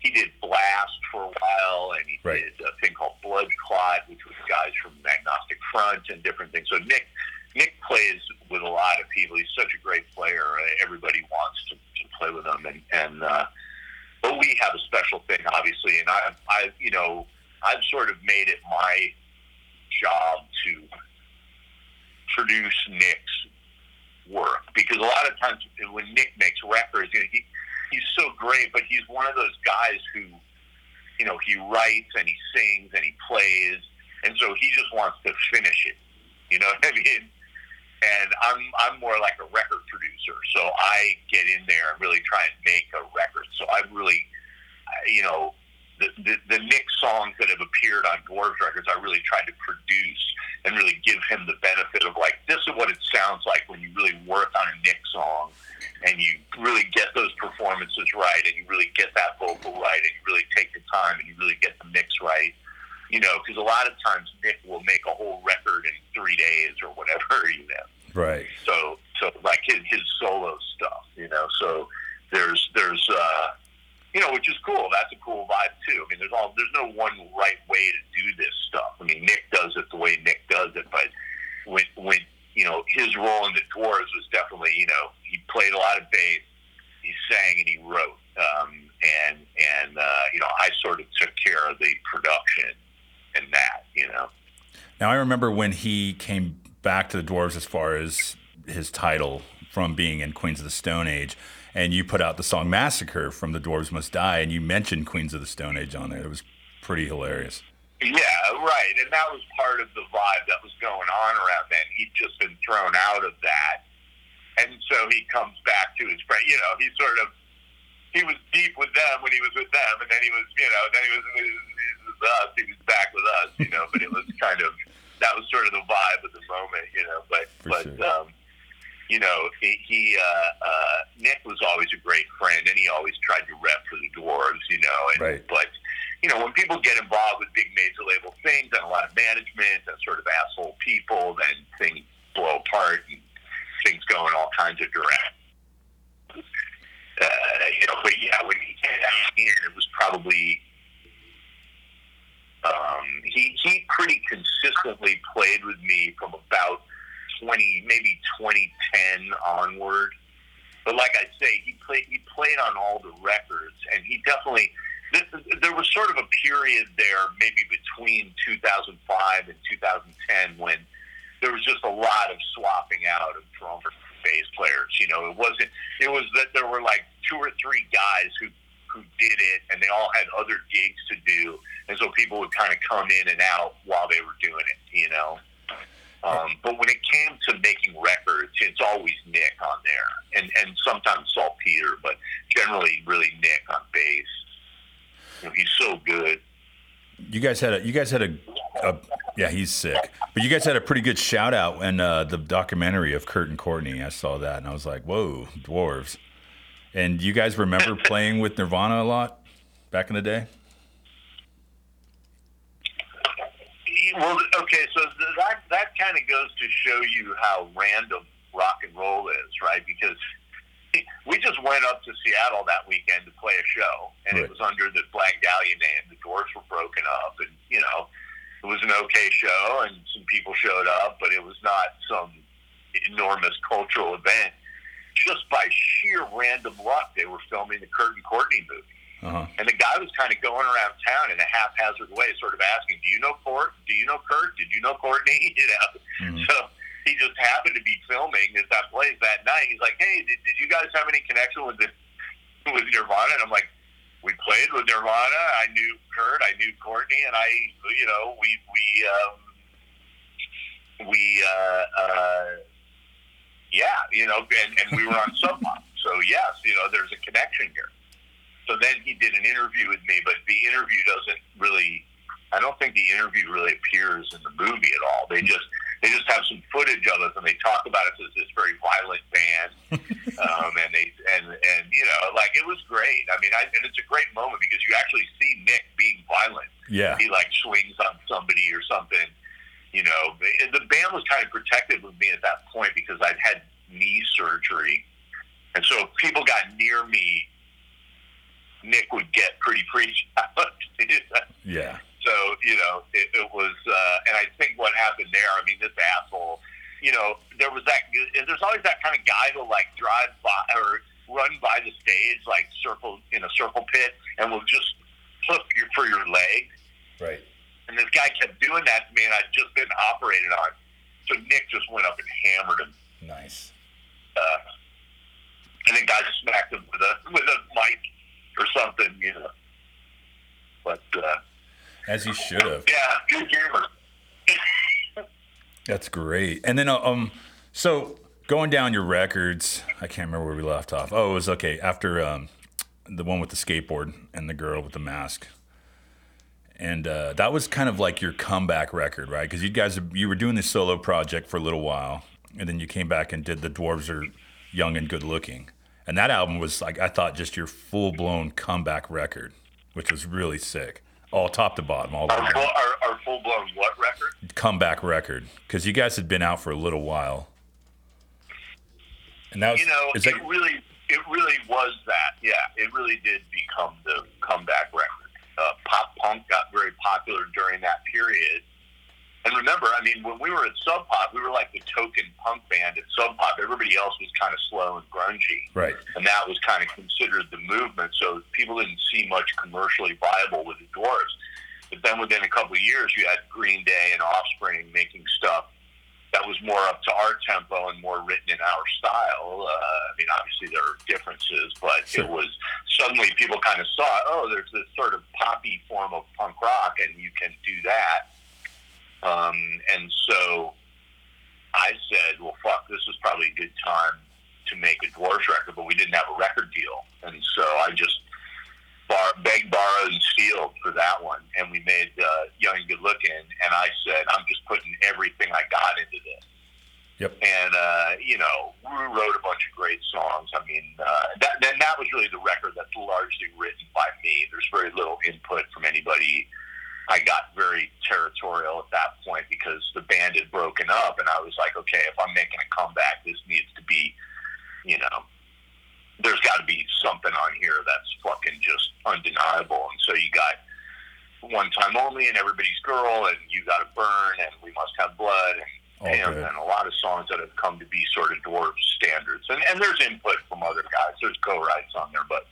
he did Blast for a while, and he right. did a thing called Blood Clot, which was guys from Agnostic Front and different things. So Nick. Nick plays with a lot of people. He's such a great player. Everybody wants to, to play with him, and, and uh, but we have a special thing, obviously. And I, I, you know, I've sort of made it my job to produce Nick's work, because a lot of times when Nick makes records, you know, he he's so great, but he's one of those guys who, you know, he writes and he sings and he plays, and so he just wants to finish it. You know what I mean? And I'm I'm more like a record producer, so I get in there and really try and make a record. So I really, you know, the, the, the Nick songs that have appeared on Dwarves Records, I really tried to produce and really give him the benefit of, like, this is what it sounds like when you really work on a Nick song and you really get those performances right and you really get that vocal right and you really take the time and you really get the mix right. You know, because a lot of times Nick will make a whole record in three days or whatever, you know. Right. So, so like his, his solo stuff, you know. So there's, there's, uh, you know, which is cool. That's a cool vibe too. I mean, there's all, there's no one right way to do this stuff. I mean, Nick does it the way Nick does it, but when, when you know, his role in the Dwarves was definitely, you know, he played a lot of bass, he sang, and he wrote, um, and and uh, you know, I sort of took care of the production. And that, you know. Now I remember when he came back to the Dwarves as far as his title from being in Queens of the Stone Age, and you put out the song Massacre from The Dwarves Must Die, and you mentioned Queens of the Stone Age on there. It was pretty hilarious. Yeah, right. And that was part of the vibe that was going on around then. He'd just been thrown out of that. And so he comes back to his friend, you know, he sort of, he was deep with them when he was with them, and then he was, you know, then he was with us, he was back with us, you know, but it was kind of, that was sort of the vibe of the moment, you know, but, For but sure. um, you know, he, he uh, uh, Nick was always a great friend, and he always tried to rep for the Dwarves, you know, and, right. but, you know, when people get involved with big major label things and a lot of management and sort of asshole people, then things blow apart and things go in all kinds of directions. Uh, you know, but yeah, when he came out here, it was probably... Um, he he pretty consistently played with me from about twenty, maybe twenty ten onward. But like I say, he played he played on all the records, and he definitely. This, there was sort of a period there, maybe between two thousand five and two thousand ten, when there was just a lot of swapping out of drummer bass players. You know, it wasn't. It was that there were like two or three guys who. who did it, and they all had other gigs to do, and so people would kind of come in and out while they were doing it, you know. Um, but when it came to making records, it's always Nick on there, and and sometimes Saul Peter, but generally really Nick on bass. He's so good. You guys had a, you guys had a, a yeah, he's sick. But you guys had a pretty good shout out in uh, the documentary of Kurt and Courtney. I saw that and I was like, whoa, Dwarves. And you guys remember playing with Nirvana a lot back in the day? Well, okay, so that that kind of goes to show you how random rock and roll is, right? Because we just went up to Seattle that weekend to play a show, and right. It was under the Blag Dahlia name. The Dwarves were broken up, and, you know, it was an okay show, and some people showed up, but it was not some enormous cultural event. Just by sheer random luck, they were filming the Kurt and Courtney movie. Uh-huh. And the guy was kind of going around town in a haphazard way, sort of asking, do you know Court? Do you know Kurt? Did you know Courtney? You know, mm-hmm. So he just happened to be filming at that place that night. He's like, hey, did, did you guys have any connection with this, with Nirvana? And I'm like, we played with Nirvana. I knew Kurt. I knew Courtney. And I, you know, we, we, um, we, uh, uh, yeah, you know, and, and we were on Sub Pop. So yes, you know, there's a connection here. So then he did an interview with me, but the interview doesn't really, I don't think the interview really appears in the movie at all. They just they just have some footage of us, and they talk about us as this very violent band, um, and they and and you know, like, it was great. I mean, I, and it's a great moment because you actually see Nick being violent. Yeah, he like swings on somebody or something. You know, the band was kind of protective of me at that point because I'd had knee surgery, and so if people got near me, Nick would get pretty freaked out. Yeah. So, you know, it, it was, uh, and I think what happened there, I mean, this asshole, you know, there was that, there's always that kind of guy who'll, like, drive by or run by the stage, like, circle in a circle pit, and will just hook you for your leg. Right. And this guy kept doing that to me, and I'd just been operated on. So Nick just went up and hammered him. Nice. Uh, and then guys smacked him with a, with a mic. Or something, you know. But uh, as you should have. Yeah, good gamer. That's great. And then, um, so going down your records, I can't remember where we left off. Oh, it was okay after um, the one with the skateboard and the girl with the mask, and uh, that was kind of like your comeback record, right? Because you guys, you were doing this solo project for a little while, and then you came back and did The Dwarves Are Young and Good Looking. And that album was, like, I thought, just your full-blown comeback record, which was really sick. All top to bottom. All our, full, our, our full-blown what record? Comeback record. Because you guys had been out for a little while. And that was, you know, it, that, really, it really was that. Yeah, it really did become the comeback record. Uh, pop punk got very popular during that period. And remember, I mean, when we were at Sub Pop, we were like the token punk band at Sub Pop. Everybody else was kind of slow and grungy. Right. And that was kind of considered the movement, so people didn't see much commercially viable with the Dwarves. But then within a couple of years, you had Green Day and Offspring making stuff that was more up to our tempo and more written in our style. Uh, I mean, obviously there are differences, but sure. It was suddenly people kind of saw, oh, there's this sort of poppy form of punk rock, and you can do that. Um, and so I said, well, fuck, this is probably a good time to make a Dwarves record, but we didn't have a record deal. And so I just bar- begged, borrowed, and stealed for that one. And we made uh, Young and Good Looking. And I said, I'm just putting everything I got into this. Yep. And, uh, you know, we wrote a bunch of great songs. I mean, uh, that, then that was really the record that's largely written by me. There's very little input from anybody. I got very territorial at that point because the band had broken up, and I was like, okay, if I'm making a comeback, this needs to be, you know, there's got to be something on here that's fucking just undeniable. And so you got One Time Only and Everybody's Girl, and You Gotta Burn, and We Must Have Blood, and, okay. and, and a lot of songs that have come to be sort of Dwarves standards. And, and there's input from other guys. There's co-writes on there, but...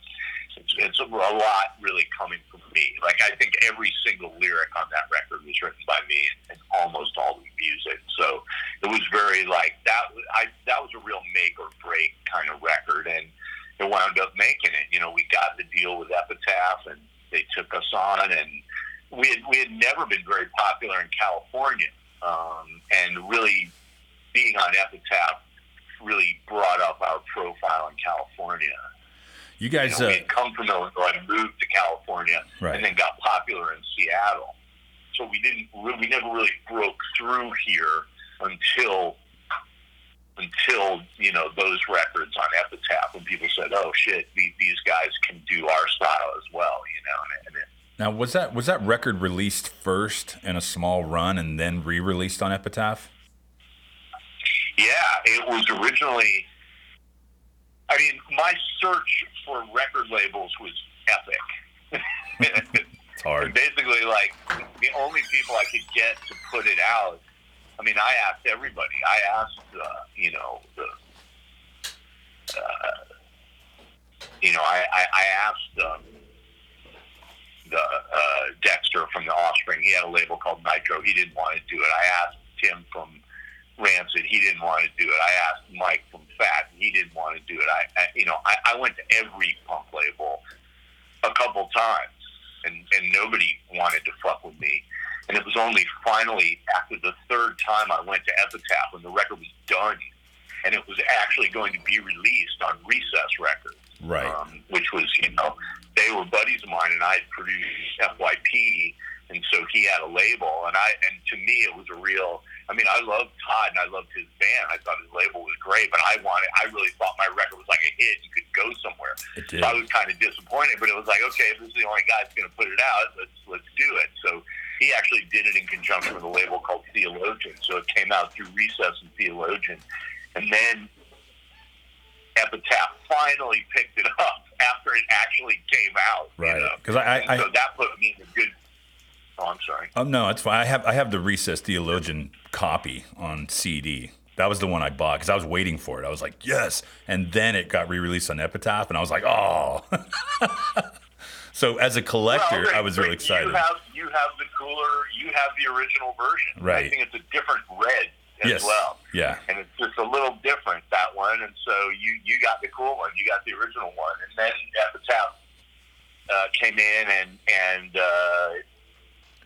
It's, it's a, a lot really coming from me. Like, I think every single lyric on that record was written by me, and, and almost all the music. So it was very, like, that was, I, that was a real make or break kind of record, and it wound up making it. You know, we got the deal with Epitaph, and they took us on, and we had, we had never been very popular in California. Um, and really being on Epitaph really brought up our profile in California. You guys, you know, uh, we had come from Illinois, moved to California, right. and then got popular in Seattle. So we didn't, really, we never really broke through here until, until you know those records on Epitaph, when people said, "Oh shit, these, these guys can do our style as well," you know. And it, now, was that was that record released first in a small run and then re-released on Epitaph? Yeah, it was originally. I mean, my search for record labels was epic. It's hard. And basically, like, the only people I could get to put it out, I mean, I asked everybody. I asked, uh, you know, the, uh, you know, I, I, I asked um, the uh, Dexter from the Offspring. He had a label called Nitro. He didn't want to do it. I asked Tim from Rancid. He didn't want to do it. I asked Mike from Fat. He didn't want to do it. I, I you know, I, I went to every punk label a couple times, and, and nobody wanted to fuck with me. And it was only finally after the third time I went to Epitaph, when the record was done, and it was actually going to be released on Recess Records, right? Um, which was, you know, they were buddies of mine, and I produced F Y P, and so he had a label, and I, and to me it was a real. I mean, I loved Todd, and I loved his band. I thought his label was great, but I wanted, I really thought my record was like a hit and could go somewhere. It did. So I was kind of disappointed, but it was like, okay, if this is the only guy that's going to put it out, let's let's do it. So he actually did it in conjunction with a label called Theologian. So it came out through Recess and Theologian. And then Epitaph finally picked it up after it actually came out. Right. You know? I, I, so that put me in a good... Oh, I'm sorry. Oh, no, it's fine. I have I have the Recess Theologian copy on C D. That was the one I bought because I was waiting for it. I was like, yes. And then it got re-released on Epitaph, and I was like, oh. So as a collector, well, right, I was right. really excited. You have, you have the cooler. You have the original version. Right. I think it's a different red as yes. well. Yeah. And it's just a little different, that one. And so you, you got the cool one. You got the original one. And then Epitaph uh, came in and and. Uh,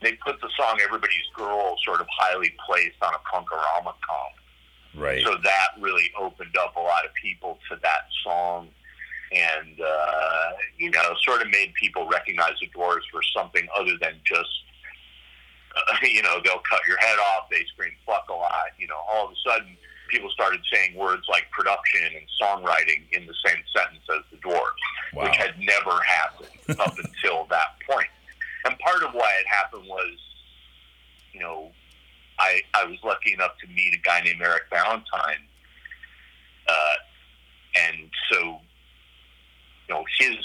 They put the song "Everybody's Girl" sort of highly placed on a Punkorama comp, right? So that really opened up a lot of people to that song, and uh, you know, sort of made people recognize the Dwarves for something other than just uh, you know, they'll cut your head off, they scream "fuck" a lot. You know, all of a sudden, people started saying words like production and songwriting in the same sentence as the Dwarves, wow. which had never happened up until that point. And part of why it happened was, you know, I I was lucky enough to meet a guy named Eric Valentine, uh, and so, you know, his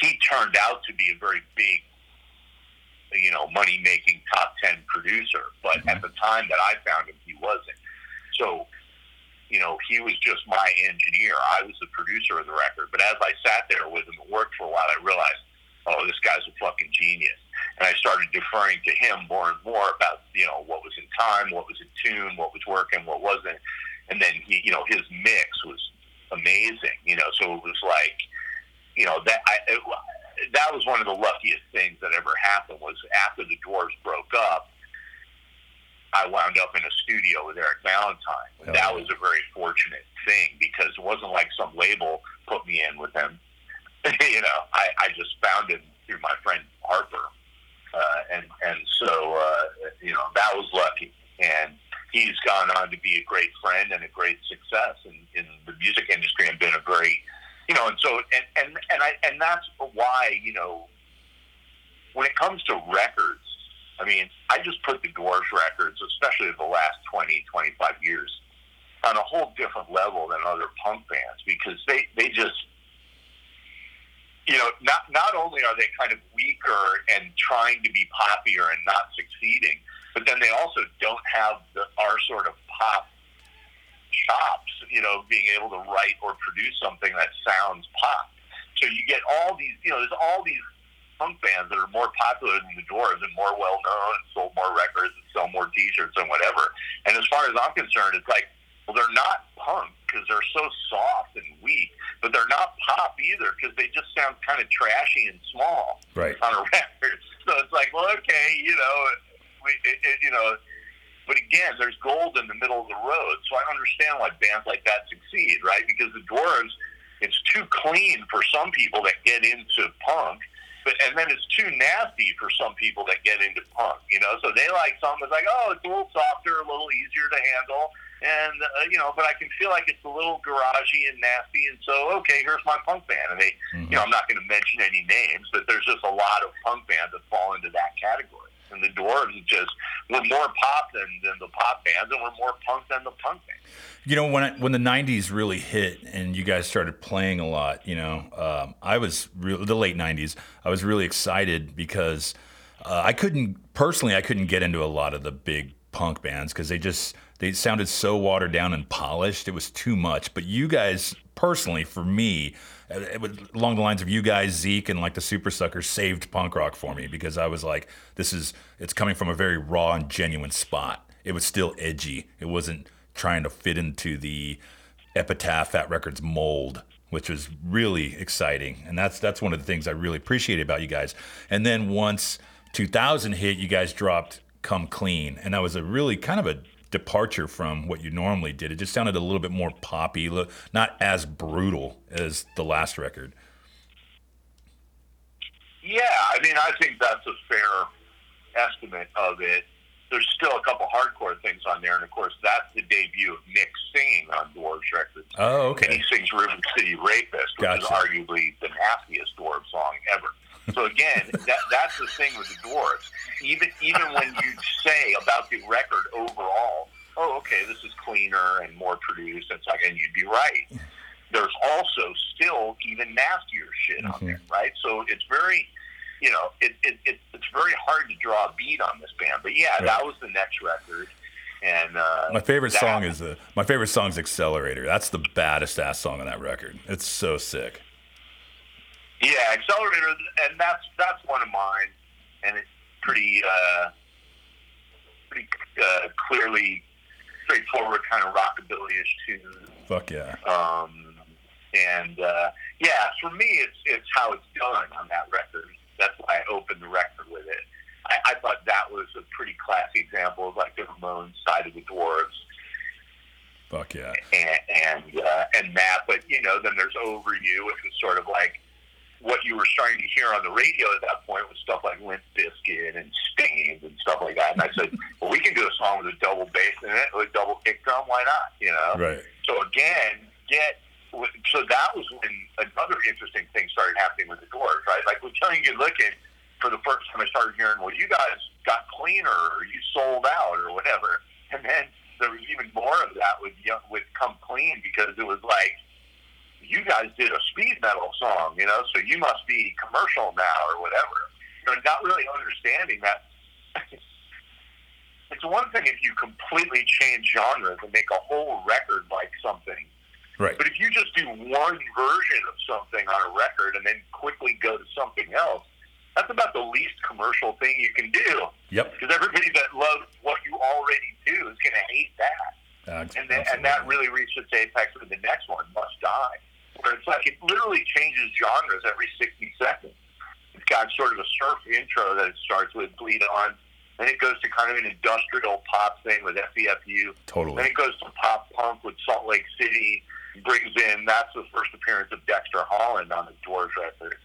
he turned out to be a very big, you know, money making top ten producer. But mm-hmm. at the time that I found him, he wasn't. So, you know, he was just my engineer. I was the producer of the record. But as I sat there with him and worked for a while, I realized, oh, this guy's a fucking genius. And I started deferring to him more and more about, you know, what was in time, what was in tune, what was working, what wasn't. And then, he, you know, his mix was amazing, you know. So it was like, you know, that I, it, that was one of the luckiest things that ever happened was after the Dwarves broke up, I wound up in a studio with Eric Valentine. Oh. That was a very fortunate thing because it wasn't like some label put me in with him. You know, I, I just found him through my friend Harper, uh, and and so uh, you know that was lucky. And he's gone on to be a great friend and a great success in, in the music industry, and been a very, you know, and so and, and and I and that's why, you know, when it comes to records, I mean, I just put the Dwarves records, especially the last twenty, twenty-five years, on a whole different level than other punk bands because they they just You know, not not only are they kind of weaker and trying to be poppier and not succeeding, but then they also don't have the, our sort of pop chops, you know, being able to write or produce something that sounds pop. So you get all these, you know, there's all these punk bands that are more popular than the Dwarves and more well-known and sold more records and sell more T-shirts and whatever. And as far as I'm concerned, it's like, well, they're not punk because they're so soft and weak, but they're not pop either because they just sound kind of trashy and small right. on a record. So it's like, well, okay, you know, it, it, you know, but again, there's gold in the middle of the road, so I understand why bands like that succeed, right? Because the Dwarves, it's too clean for some people that get into punk, but and then it's too nasty for some people that get into punk, you know? So they like something that's like, oh, it's a little softer, a little easier to handle, and, uh, you know, but I can feel like it's a little garagey and nasty, and so, okay, here's my punk band. And they, mm-hmm. you know, I'm not going to mention any names, but there's just a lot of punk bands that fall into that category. And the Dwarves just were more pop than, than the pop bands, and were more punk than the punk bands. You know, when I, when the nineties really hit and you guys started playing a lot, you know, um, I was re- the late nineties. I was really excited because uh, I couldn't personally, I couldn't get into a lot of the big punk bands because they just they sounded so watered down and polished. It was too much. But you guys, personally, for me, it was along the lines of you guys, Zeke, and like the Super Suckers saved punk rock for me because I was like, this is, it's coming from a very raw and genuine spot. It was still edgy. It wasn't trying to fit into the Epitaph, Fat Records mold, which was really exciting. And that's that's one of the things I really appreciated about you guys. And then once two thousand hit, you guys dropped Come Clean. And that was a really kind of a departure from what you normally did. It just sounded a little bit more poppy, not as brutal as the last record. Yeah, I mean, I think that's a fair estimate of it. There's still a couple hardcore things on there, and of course, that's the debut of Nick singing on Dwarves records. Oh, okay. And he sings River City Rapist, which gotcha. Is arguably the nastiest Dwarves song ever. So again, that, that's the thing with the Dwarves. Even even when you say about the record overall, oh, okay, this is cleaner and more produced, and, like, and you'd be right. There's also still even nastier shit mm-hmm. on there, right? So it's very, you know, it, it, it it's very hard to draw a beat on this band. But yeah, right. That was the next record. And uh, my favorite that, song is the my favorite song's Accelerator. That's the baddest ass song on that record. It's so sick. Yeah, Accelerator, and that's that's one of mine, and it's pretty uh, pretty uh, clearly straightforward kind of rockabilly-ish tune. Fuck yeah. Um, and uh, yeah, for me, it's it's how it's done on that record. That's why I opened the record with it. I, I thought that was a pretty classy example of like the Ramones side of the Dwarves. Fuck yeah. And and, uh, and that, but you know, then there's Over You, which was sort of like what you were starting to hear on the radio at that point was stuff like Limp Bizkit and Stain and stuff like that. And I said, well, we can do a song with a double bass in it, with a double kick drum, why not? You know? Right. So again, get, so that was when another interesting thing started happening with the Dwarves, right? Like, we're telling you, looking, for the first time I started hearing, well, you guys got cleaner, or you sold out, or whatever. And then there was even more of that with, with Come Clean, because it was like, you guys did a speed metal song, you know, so you must be commercial now or whatever. You know, not really understanding that. It's one thing if you completely change genres and make a whole record like something. Right. But if you just do one version of something on a record and then quickly go to something else, that's about the least commercial thing you can do. Yep. Because everybody that loves what you already do is going to hate that. Uh, and, then, and that really reached its apex with the next one, Must Die. Where it's like it literally changes genres every sixty seconds. It's got sort of a surf intro that it starts with Bleed On, then it goes to kind of an industrial pop thing with F E F U. Totally. Then it goes to pop punk with Salt Lake City. Brings in, that's the first appearance of Dexter Holland on the Dwarves record.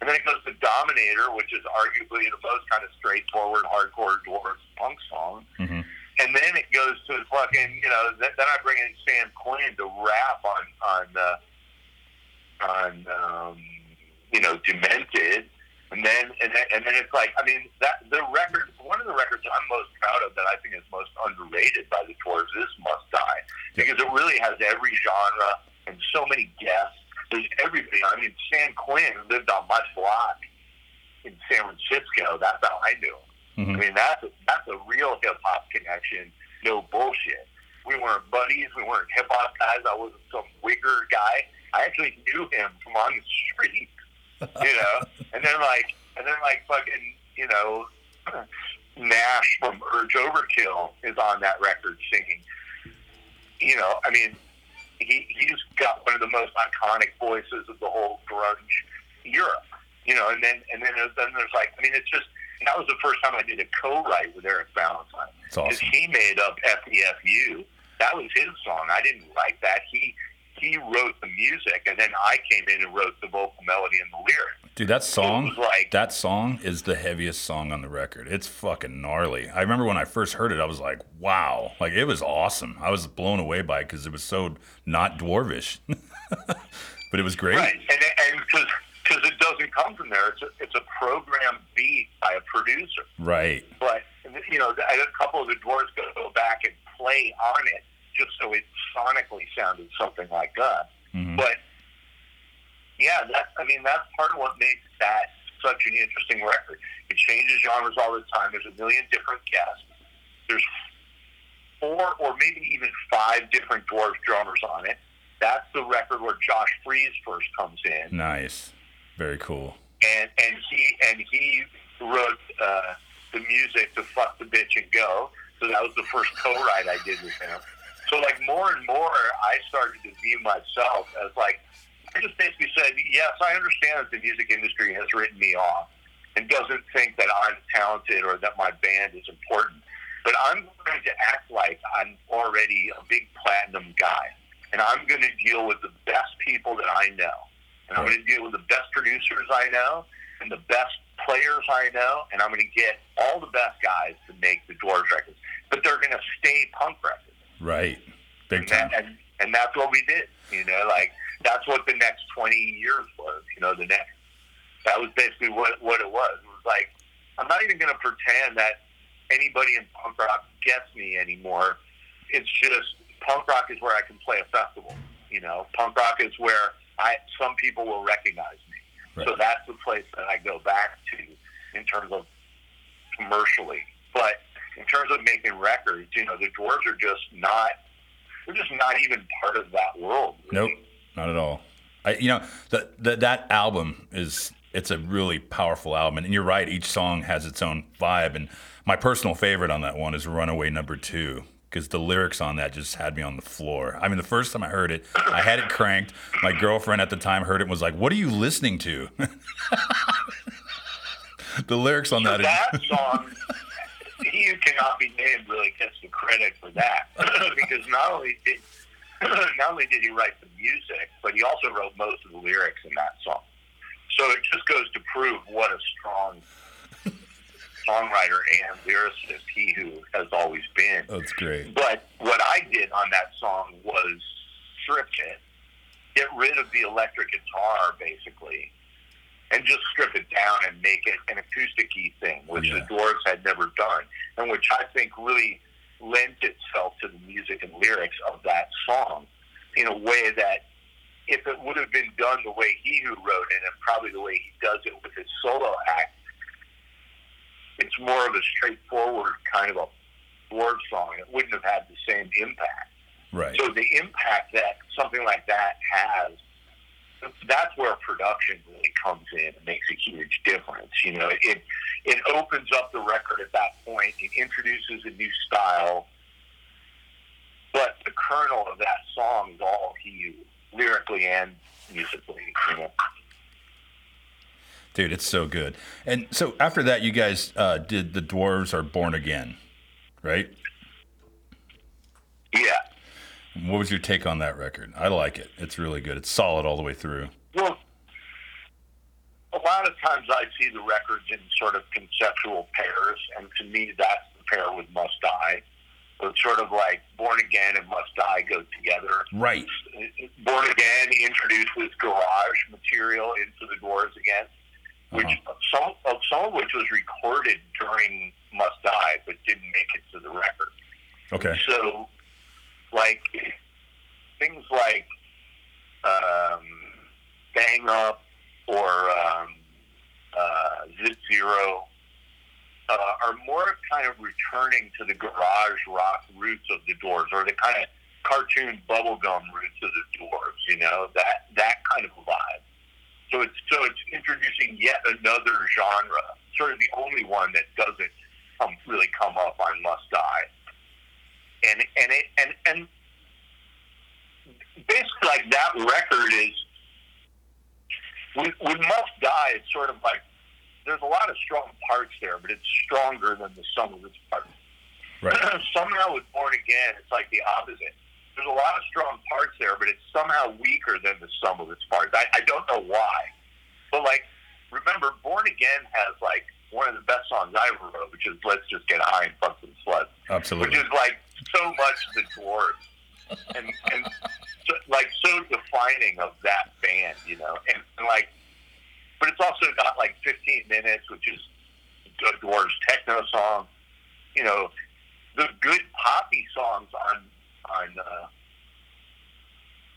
And then it goes to Dominator, which is arguably the most kind of straightforward hardcore Dwarves punk song. Mm-hmm. And then it goes to fucking, you know, th- then I bring in San Quinn to rap on, on, uh, on um, you know, Demented, and then and then, and then it's like, I mean, that the record, one of the records I'm most proud of that I think is most underrated by the Dwarves is Must Die, because it really has every genre and so many guests. There's everything. I mean, San Quinn lived on my block in San Francisco. That's how I knew him. Mm-hmm. I mean, that's a, that's a real hip hop connection. No bullshit. We weren't buddies. We weren't hip hop guys. I wasn't some wigger guy. I actually knew him from on the street, you know, and then like, and then like fucking, you know, Nash from Urge Overkill is on that record singing, you know, I mean, he, he's got one of the most iconic voices of the whole grunge era, you know, and then, and then there's, then there's like, I mean, it's just, that was the first time I did a co-write with Eric Valentine, because awesome. He made up F E F U. That was his song. I didn't like that. He, he wrote the music, and then I came in and wrote the vocal melody and the lyrics. Dude, that song, like, that song is the heaviest song on the record. It's fucking gnarly. I remember when I first heard it, I was like, wow. Like, it was awesome. I was blown away by it because it was so not dwarvish. But it was great. Right, and because because it doesn't come from there. It's a, it's a program beat by a producer. Right. But, you know, a couple of the Dwarves go back and play on it, just so it sonically sounded something like that. Mm-hmm. But, yeah, that, I mean, that's part of what makes that such an interesting record. It changes genres all the time. There's a million different casts. There's four or maybe even five different Dwarves drummers on it. That's the record where Josh Freese first comes in. Nice. Very cool. And and he, and he wrote uh, the music to Fuck the Bitch and Go. So that was the first co-write I did with him. So, like, more and more, I started to view myself as, like, I just basically said, yes, I understand that the music industry has written me off and doesn't think that I'm talented or that my band is important. But I'm going to act like I'm already a big platinum guy. And I'm going to deal with the best people that I know. And I'm going to deal with the best producers I know and the best players I know. And I'm going to get all the best guys to make the Dwarves records. But they're going to stay punk records. Right. Big and time. That, and, and that's what we did, you know, like, that's what the next twenty years was, you know, the next, that was basically what, what it was. It was like, I'm not even going to pretend that anybody in punk rock gets me anymore. It's just, punk rock is where I can play a festival, you know, punk rock is where I, some people will recognize me. Right. So that's the place that I go back to in terms of commercially, but in terms of making records, you know, the Dwarves are just not, they're just not even part of that world. Really. Nope, not at all. I, you know, the, the, that album is, it's a really powerful album. And you're right, each song has its own vibe. And my personal favorite on that one is Runaway Number Two, because the lyrics on that just had me on the floor. I mean, the first time I heard it, I had it cranked. My girlfriend at the time heard it and was like, what are you listening to? The lyrics on that, that is... song. He Who Cannot Be Named really gets the credit for that, because not only did not only did he write the music, but he also wrote most of the lyrics in that song. So it just goes to prove what a strong songwriter and lyricist He Who has always been. That's great. But what I did on that song was strip it, get rid of the electric guitar, basically, and just strip it down and make it an acoustic-y thing, which yeah. the Dwarves had never done, and which I think really lent itself to the music and lyrics of that song in a way that if it would have been done the way He Who wrote it and probably the way he does it with his solo act, it's more of a straightforward kind of a Dwarves song. It wouldn't have had the same impact. Right. So the impact that something like that has, that's where production really comes in and makes a huge difference. You know, it it opens up the record at that point. It introduces a new style, but the kernel of that song is all He Who, lyrically and musically. You know? Dude, it's so good. And so after that, you guys uh, did The Dwarves Are Born Again, right? Yeah. What was your take on that record? I like it. It's really good. It's solid all the way through. Well, a lot of times I see the records in sort of conceptual pairs, and to me that's the pair with Must Die. So it's sort of like Born Again and Must Die go together. Right. Born Again introduces garage material into the Dwarves again, which uh-huh. some, of, some of which was recorded during Must Die but didn't make it to the record. Okay. So... like things like um, Bang Up or um, uh, Zip Zero uh, are more kind of returning to the garage rock roots of the Dwarves, or the kind of cartoon bubblegum roots of the Dwarves, you know, that that kind of vibe. So it's so it's introducing yet another genre, sort of the only one that doesn't come, really come up on Must Die. And and it, and and basically, like, that record is with, with Must Die. It's sort of like there's a lot of strong parts there, but it's stronger than the sum of its parts. Right. Somehow with Born Again, it's like the opposite. there's a lot of strong parts there, but it's somehow weaker than the sum of its parts. I, I don't know why. But, like, remember, Born Again has, like, one of the best songs I ever wrote, which is Let's Just Get High and Fuck Some Sluts. Absolutely. Which is, like, so much The Dwarves. And, and so, like, so defining of that band, you know. And, and, like, but it's also got, like, fifteen minutes, which is a Dwarves techno song. You know, the good poppy songs on... On, uh,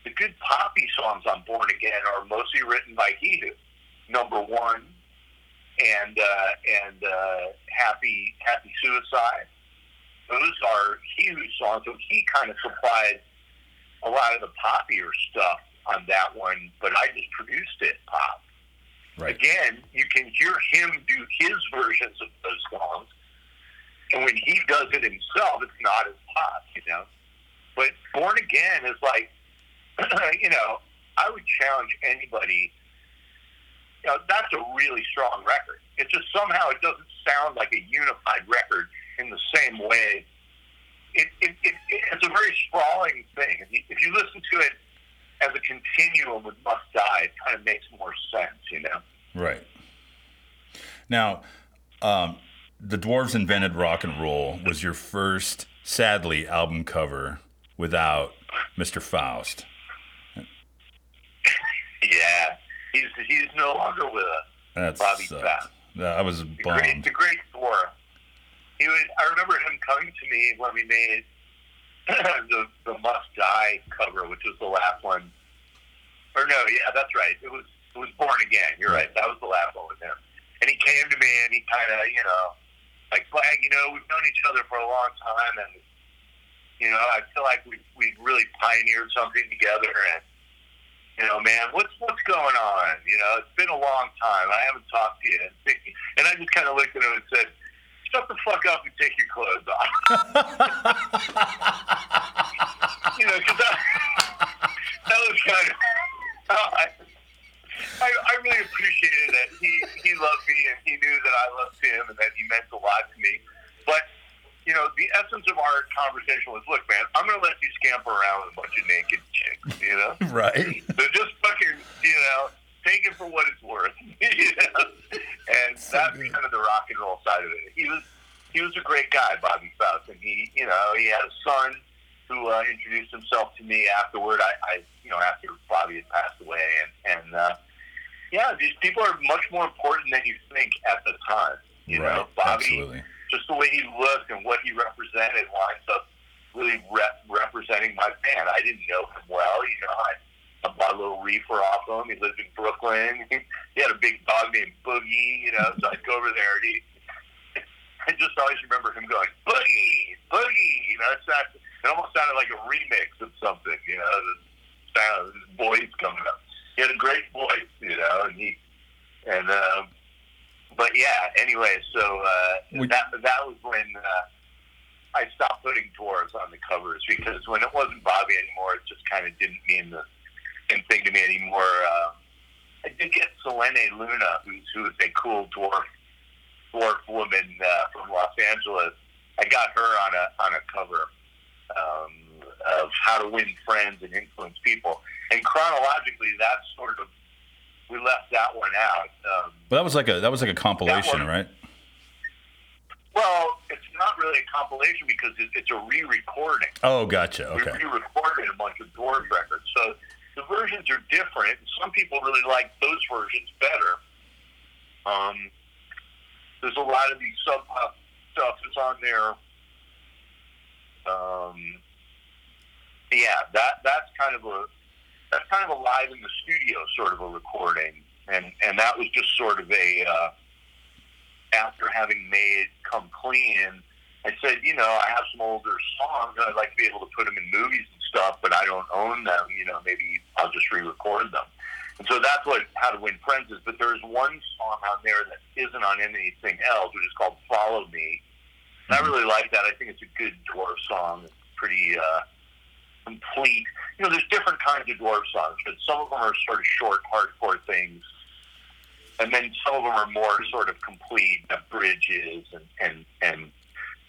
the good poppy songs on Born Again are mostly written by He Who, Number One, and uh, and uh, Happy Happy Suicide. Those are He Who songs, so he kind of supplied a lot of the poppier stuff on that one, but I just produced it pop. Right. Again, you can hear him do his versions of those songs, and when he does it himself, it's not as pop, you know? But Born Again is like, you know, I would challenge anybody, you know, that's a really strong record. It's just somehow it doesn't sound like a unified record in the same way. It, it, it, it's a very sprawling thing. If you, if you listen to it as a continuum with Must Die, it kind of makes more sense, you know? Right. Now, um, The Dwarves Invented Rock and Roll was your first, sadly, album cover without Mister Faust. Yeah, he's he's no longer with us. That's Bobby Faust. I was bummed. The great, the great Dwarf. He was. I remember him coming to me when we made the the Must Die cover, which was the last one. Or no, yeah, that's right. It was it was Born Again. You're right. That was the last one with him. And he came to me and he kind of, you know, like, Blag, you know, we've known each other for a long time, and you know, I feel like we we really pioneered something together, and, you know, man, what's what's going on? You know, it's been a long time. I haven't talked to you. And I just kind of looked at him and said, shut the fuck up and take your clothes off. You know, because that was kind of, I, I, I really appreciated that he, he loved me, and he knew that I loved him, and that he meant a lot to me. But, you know, the essence of our conversation was, look, man, I'm going to let you scamper around with a bunch of naked chicks, you know? Right. So just fucking, you know, take it for what it's worth, you know? And so that's good. Kind of the rock and roll side of it. He was he was a great guy, Bobby Faust, and he, you know, he had a son who uh, introduced himself to me afterward, I, I, you know, after Bobby had passed away, and, and uh, yeah, these people are much more important than you think at the time, you right. know? Bobby. Absolutely. Just the way he looked and what he represented winds up really rep- representing my band. I didn't know him well. You know, I bought a little reefer off him. He lived in Brooklyn. He had a big dog named Boogie, you know, so I'd go over there and he, I just always remember him going, Boogie, Boogie, you know, it, sounded, it almost sounded like a remix of something, you know, the sound of his voice coming up. He had a great voice, you know, and he, and, um, but yeah, anyway, so uh, that that was when uh, I stopped putting dwarves on the covers, because when it wasn't Bobby anymore, it just kind of didn't mean the same thing to me anymore. Uh, I did get Selene Luna, who's, who's a cool dwarf dwarf woman uh, from Los Angeles. I got her on a on a cover um, of How to Win Friends and Influence People, and chronologically, that's sort of. We left that one out. Um, but that was like a that was like a compilation, one, right? Well, it's not really a compilation because it, it's a re-recording. Oh, gotcha. Okay. We re-recorded a bunch of Dwarves records, so the versions are different. Some people really like those versions better. Um, there's a lot of these Sub Pop stuff that's on there. Um, yeah, that that's kind of a. That's kind of a live in the studio sort of a recording, and and that was just sort of a uh, after having made Come Clean, I said, you know, I have some older songs and I'd like to be able to put them in movies and stuff, but I don't own them, you know, maybe I'll just re-record them. And so that's what How to Win Friends is, but there's one song out there that isn't on anything else, which is called Follow Me, and I really like that. I think it's a good dwarf song. It's pretty uh complete. You know, there's different kinds of dwarf songs, but some of them are sort of short, hardcore things, and then some of them are more sort of complete, that bridges and, and, and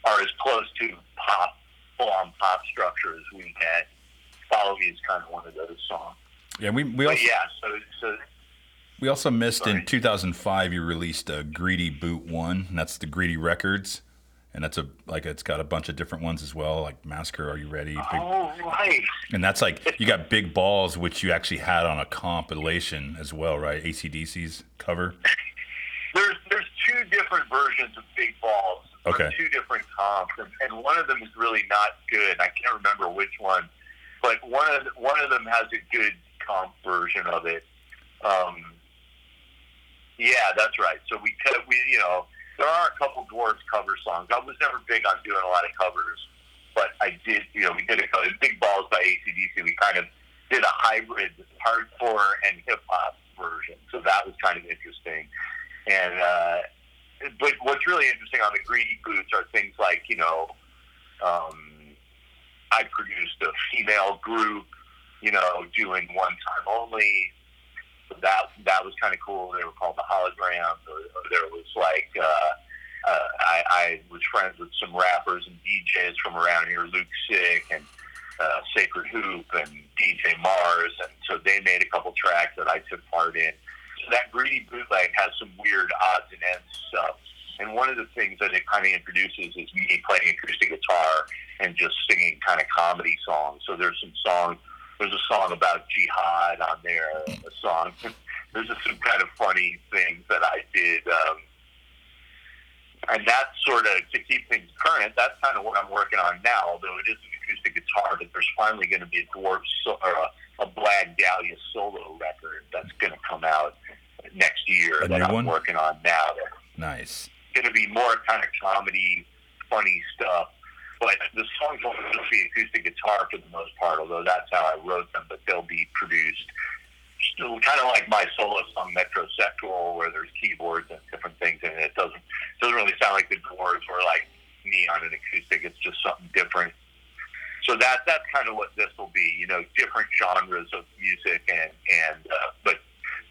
are as close to pop, full-on pop structure as we get. Follow Me is kind of one of those songs. Yeah, we we also, yeah, so, so we also missed sorry. in two thousand five you released a Greedy Boot One, and that's the Greedy Records, and that's a like it's got a bunch of different ones as well, like Massacre, Are You Ready? Big, oh, right. And that's like you got Big Balls, which you actually had on a compilation as well, right? A C D C's cover. There's there's two different versions of Big Balls. Okay. Two different comps, and, and one of them is really not good. I can't remember which one, but one of the, one of them has a good comp version of it. Um, yeah, that's right. So we could, we you know there are a couple Dwarves cover songs. I was never big on doing a lot of covers, but I did you know we did a cover, Big Balls by A C D C. We kind of did a hybrid hardcore and hip hop version, so that was kind of interesting, and. uh But what's really interesting on the Greedy Boots are things like, you know, um, I produced a female group, you know, doing One Time Only. So that that was kind of cool. They were called the Holograms. Or, or there was like, uh, uh, I, I was friends with some rappers and D Js from around here, Luke Sick and uh, Sacred Hoop and D J Mars. And so they made a couple tracks that I took part in. So that Greedy Bootleg has some weird odds and ends stuff. And one of the things that it kind of introduces is me playing acoustic guitar and just singing kind of comedy songs. So there's some songs, there's a song about jihad on there, a song. There's just some kind of funny things that I did. Um, and that's sort of, to keep things current, that's kind of what I'm working on now, although it is an acoustic guitar, but there's finally going to be a Dwarves, so- or a, a Blag Dahlia solo record that's going to come out next year a that I'm one? working on now. Nice. It's going to be more kind of comedy, funny stuff. But the songs won't just be acoustic guitar for the most part, although that's how I wrote them, but they'll be produced still kind of like my solo song, Metrosexual, where there's keyboards and different things, and it doesn't it doesn't really sound like the Dwarves or like me on an acoustic. It's just something different. So that that's kind of what this will be, you know, different genres of music and, and uh, but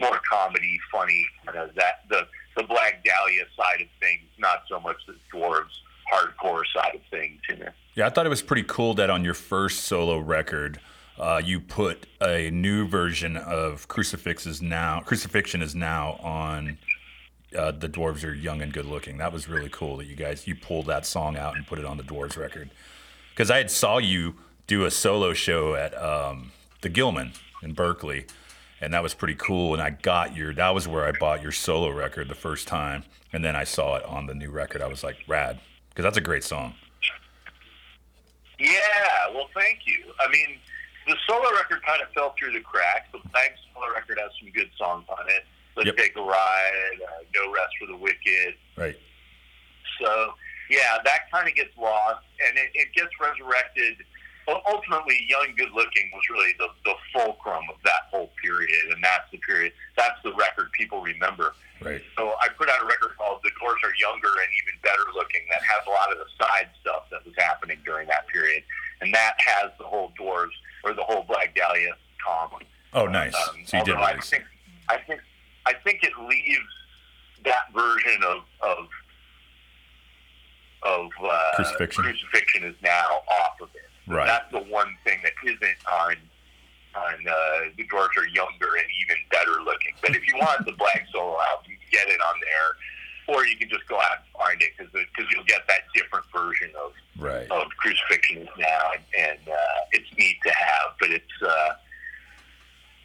more comedy, funny, you know, that the the Blag Dahlia side of things, not so much the Dwarves hardcore side of things. You know? Yeah, I thought it was pretty cool that on your first solo record, uh, you put a new version of Crucifix is Now, Crucifixion is Now on uh, The Dwarves Are Young and Good Looking. That was really cool that you guys, you pulled that song out and put it on the Dwarves record. Because I had saw you do a solo show at um, the Gilman in Berkeley. And that was pretty cool. And I got your, that was where I bought your solo record the first time. And then I saw it on the new record. I was like, rad. Because that's a great song. Yeah, well, thank you. I mean, the solo record kind of fell through the cracks. The Blag solo record has some good songs on it. Let's yep. Take a Ride, uh, No Rest for the Wicked. Right. So, yeah, that kind of gets lost. And it, it gets resurrected. Well, ultimately, Young Good Looking was really the, the fulcrum of that whole period, and that's the period, that's the record people remember. Right. So I put out a record called The Dwarves Are Younger and Even Better Looking that has a lot of the side stuff that was happening during that period, and that has the whole Dwarves, or the whole Blag Dahlia column. Oh, nice. Um, so you did I think, I think I think it leaves that version of, of, of uh, Crucifixion. Crucifixion is Now off of it. Right. That's the one thing that isn't on on uh, The Dwarves Are Younger and Even Better Looking. But if you want the Blag solo album, you can get it on there, or you can just go out and find it because you'll get that different version of right. of Crucifixion Now, and, and uh, it's neat to have. But it's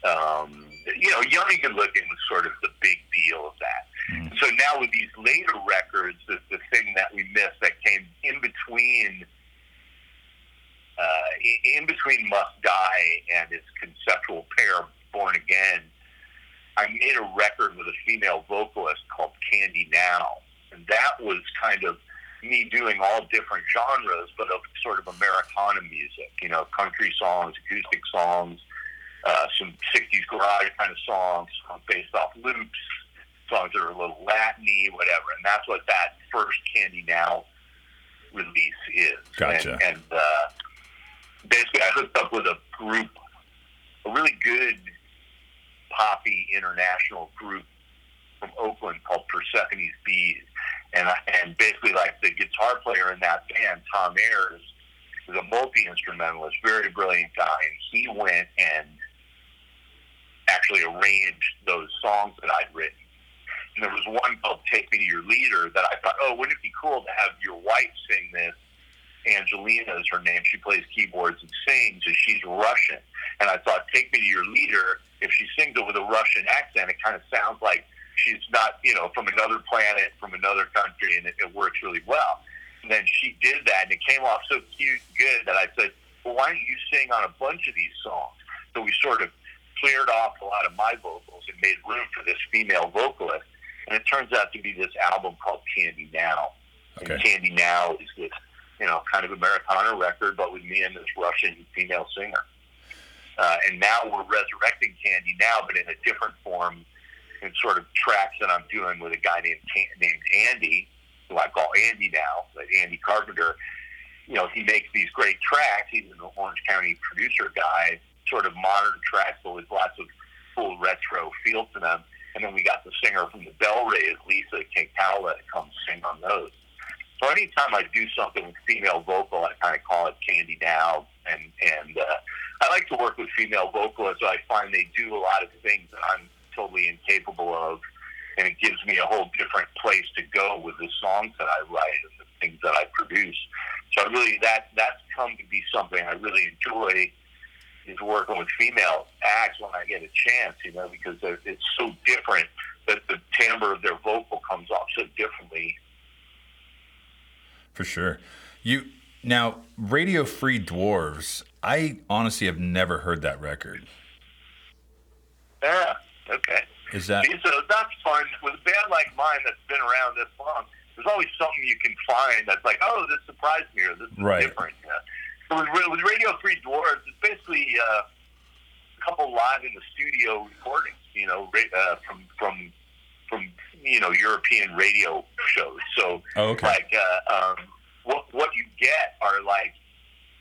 uh, um, you know, Young and Good Looking was sort of the big deal of that. Mm. So now with these later records, the, the thing that we missed that came in between. Uh, in, in between Must Die and its conceptual pair, Born Again, I made a record with a female vocalist called Candy Now. And that was kind of me doing all different genres, but of sort of Americana music, you know, country songs, acoustic songs, uh, some sixties garage kind of songs, songs based off loops, songs that are a little Latin-y, whatever. And that's what that first Candy Now release is. Gotcha. And, and uh, basically, I hooked up with a group, a really good poppy international group from Oakland called Persephone's Bees, and I, and basically, like the guitar player in that band, Tom Ayers, is a multi-instrumentalist, very brilliant guy, and he went and actually arranged those songs that I'd written. And there was one called Take Me to Your Leader that I thought, oh, wouldn't it be cool to have your wife sing this? Angelina is her name. She plays keyboards and sings, and she's Russian. And I thought, Take Me to Your Leader, if she sings it with a Russian accent, it kind of sounds like she's not, you know, from another planet, from another country, and it, it works really well. And then she did that, and it came off so cute and good that I said, well, why don't you sing on a bunch of these songs? So we sort of cleared off a lot of my vocals and made room for this female vocalist. And it turns out to be this album called Candy Now. Okay. And Candy Now is this, you know, kind of Americana record, but with me and this Russian female singer. Uh, and now we're resurrecting Candy Now, but in a different form, in sort of tracks that I'm doing with a guy named named Andy, who I call Andy now, like Andy Carpenter. You know, he makes these great tracks. He's an Orange County producer guy, sort of modern tracks, but with lots of cool retro feel to them. And then we got the singer from the Bell Rays, Lisa King Paola, to come sing on those. So anytime I do something with female vocal, I kind of call it Candy Now. And, and uh, I like to work with female vocalists. I find they do a lot of things that I'm totally incapable of, and it gives me a whole different place to go with the songs that I write and the things that I produce. So really, that that's come to be something I really enjoy, is working with female acts when I get a chance, you know, because it's so different, that the timbre of their vocal comes off so differently. For sure. You now, Radio Free Dwarves, I honestly have never heard that record. Yeah, okay. Is that... See, so that's fun. With a band like mine that's been around this long, there's always something you can find that's like, oh, this surprised me, or this is right. different. Yeah. So with, with Radio Free Dwarves, it's basically uh, a couple live in the studio recordings, you know, uh, from, from, from, you know, European radio shows. So, oh, okay. like, uh, um, what, what you get are like,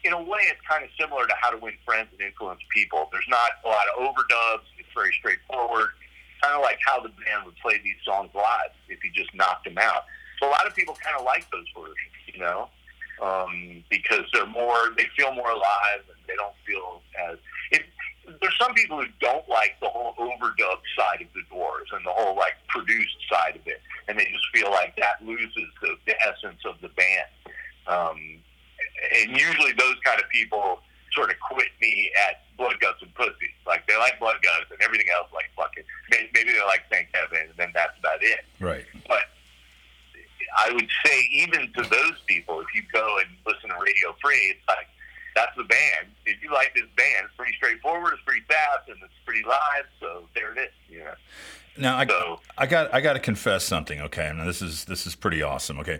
in a way, it's kind of similar to How to Win Friends and Influence People. There's not a lot of overdubs. It's very straightforward, kind of like how the band would play these songs live if you just knocked them out. So a lot of people kind of like those versions, you know, um, because they're more, they feel more alive, and they don't feel as... It, there's some people who don't like the whole overdub side of the Dwarves and the whole, like, produced side of it, and they just feel like that loses the, the essence of the band. Um, and usually those kind of people sort of quit me at Blood Guts and Pussy. Like, they like Blood Guts and everything else, like, fucking... Maybe they like Saint Kevin, and then that's about it. Right. But I would say, even to those people, if you go and listen to Radio Free, it's like, that's the band. If you like this band, it's pretty straightforward, it's pretty fast, and it's pretty live, so there it is. Yeah. Now, I, so, I got I got to confess something, okay? Now, this is this is pretty awesome, okay?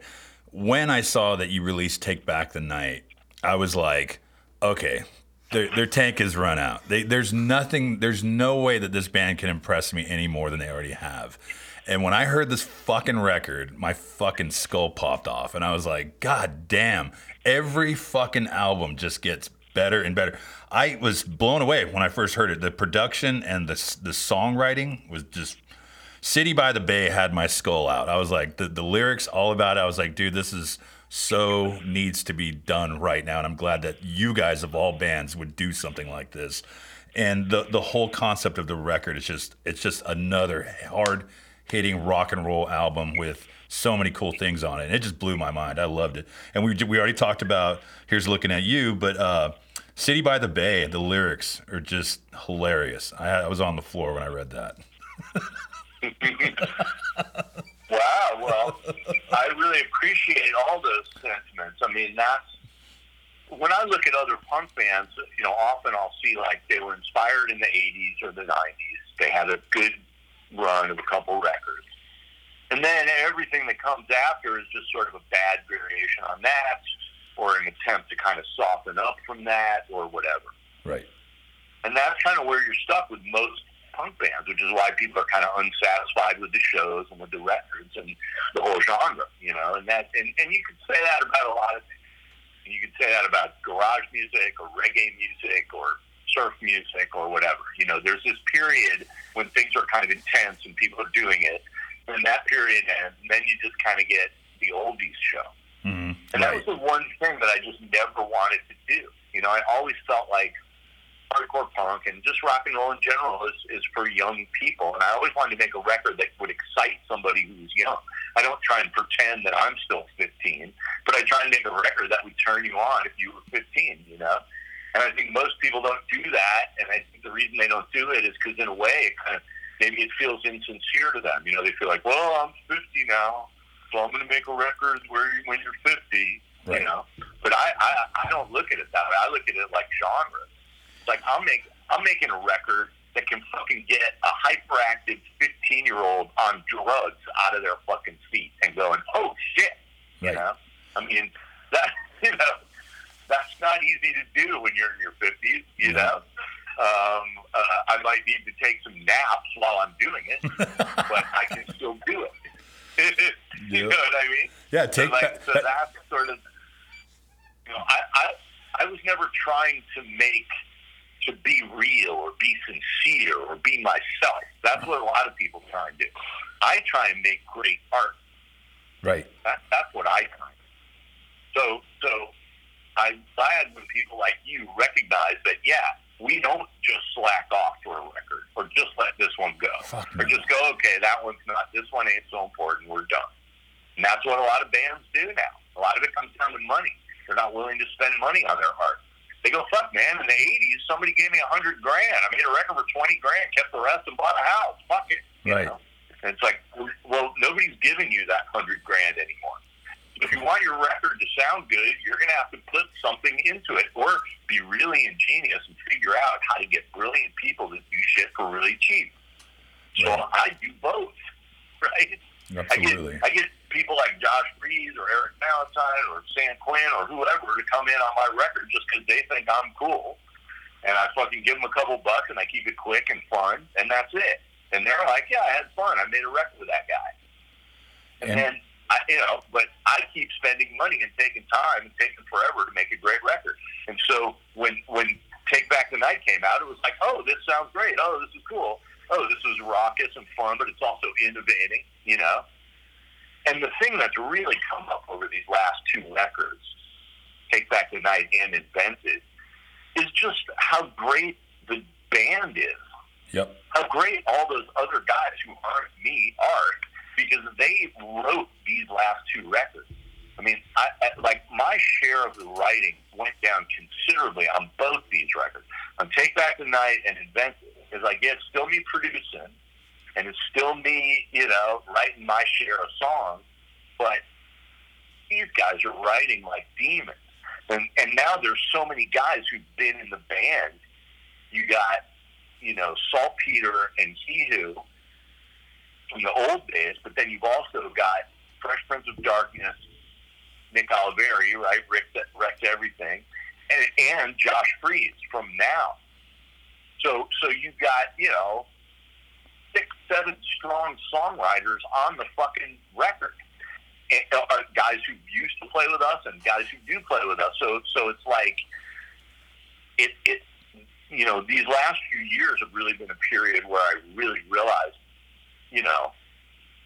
When I saw that you released Take Back the Night, I was like, okay, their, their tank has run out. They, there's nothing, there's no way that this band can impress me any more than they already have. And when I heard this fucking record, my fucking skull popped off. And I was like, God damn, every fucking album just gets better and better. I was blown away when I first heard it. The production and the the songwriting was just... City by the Bay had my skull out. I was like, the, the lyrics, all about it. I was like, dude, this is so needs to be done right now. And I'm glad that you guys of all bands would do something like this. And the the whole concept of the record is just, it's just another hard... hitting rock and roll album with so many cool things on it. And it just blew my mind. I loved it. And we we already talked about Here's Looking at You, but uh, City by the Bay, the lyrics are just hilarious. I, I was on the floor when I read that. Wow. Well, I really appreciate all those sentiments. I mean, that's, when I look at other punk bands, you know, often I'll see like they were inspired in the eighties or the nineties. They had a good run of a couple records, and then everything that comes after is just sort of a bad variation on that, or an attempt to kind of soften up from that, or whatever. Right. And that's kind of where you're stuck with most punk bands, which is why people are kind of unsatisfied with the shows and with the records and the whole genre, you know. And that, and, and you could say that about a lot of things. And you could say that about garage music or reggae music or surf music or whatever. You know, there's this period when things are kind of intense and people are doing it, and that period ends, and then you just kind of get the oldies show. Mm-hmm. And right. that was the one thing that I just never wanted to do. You know, I always felt like hardcore punk and just rock and roll in general is, is for young people. And I always wanted to make a record that would excite somebody who's young. I don't try and pretend that I'm still fifteen, but I try and make a record that would turn you on if you were fifteen, you know? And I think most people don't do that. And I think the reason they don't do it is because in a way, it kind of, maybe it feels insincere to them. You know, they feel like, well, I'm fifty now, so I'm going to make a record where you, when you're fifty, right. you know? But I, I, I don't look at it that way. I look at it like genres. Like I'm making, I'm making a record that can fucking get a hyperactive fifteen-year-old on drugs out of their fucking feet and going, "Oh shit!" Right. You know, I mean, that you know, that's not easy to do when you're in your fifties. You yeah. know, um, uh, I might need to take some naps while I'm doing it, but I can still do it. you yep. know what I mean? Yeah, take so like, that. So that's sort of, you know, I, I, I was never trying to make. To be real or be sincere or be myself. That's what a lot of people try and do. I try and make great art. Right. That, that's what I try. So, so I'm glad when people like you recognize that, yeah, we don't just slack off to a record or just let this one go. Fuck or just go, okay, that one's not, this one ain't so important, we're done. And that's what a lot of bands do now. A lot of it comes down to money. They're not willing to spend money on their art. They go, fuck, man, in the eighties, somebody gave me a hundred grand. I made a record for twenty grand, kept the rest and bought a house. Fuck it. You right. know? And it's like, well, nobody's giving you that hundred grand anymore. If you want your record to sound good, you're going to have to put something into it or be really ingenious and figure out how to get brilliant people to do shit for really cheap. So right. I do both, right? Absolutely. I get, I get people like Josh Freese or Eric Valentine or San Quinn or whoever to come in on my record just because they think I'm cool, and I fucking give them a couple bucks and I keep it quick and fun, and that's it. And they're like, "Yeah, I had fun. I made a record with that guy." And, and then, I, you know, but I keep spending money and taking time and taking forever to make a great record. And so when when Take Back the Night came out, it was like, "Oh, this sounds great. Oh, this is cool. Oh, this is raucous and fun, but it's also innovating." You know. And the thing that's really come up over these last two records, Take Back the Night and Invented, is just how great the band is. Yep. How great all those other guys who aren't me are, because they wrote these last two records. I mean, I, I, like my share of the writing went down considerably on both these records. On Take Back the Night and Invented, because I guess still me producing. And it's still me, you know, writing my share of songs, but these guys are writing like demons. And and now there's so many guys who've been in the band. You got, you know, Saul Peter and He Who from the old days, but then you've also got Fresh Prince of Darkness, Nick Oliveri, right, wrecked, wrecked everything, and and Josh Freese from now. So so you've got, you know, six, seven strong songwriters on the fucking record. And, uh, guys who used to play with us and guys who do play with us. So so it's like, it, it you know, these last few years have really been a period where I really realized, you know,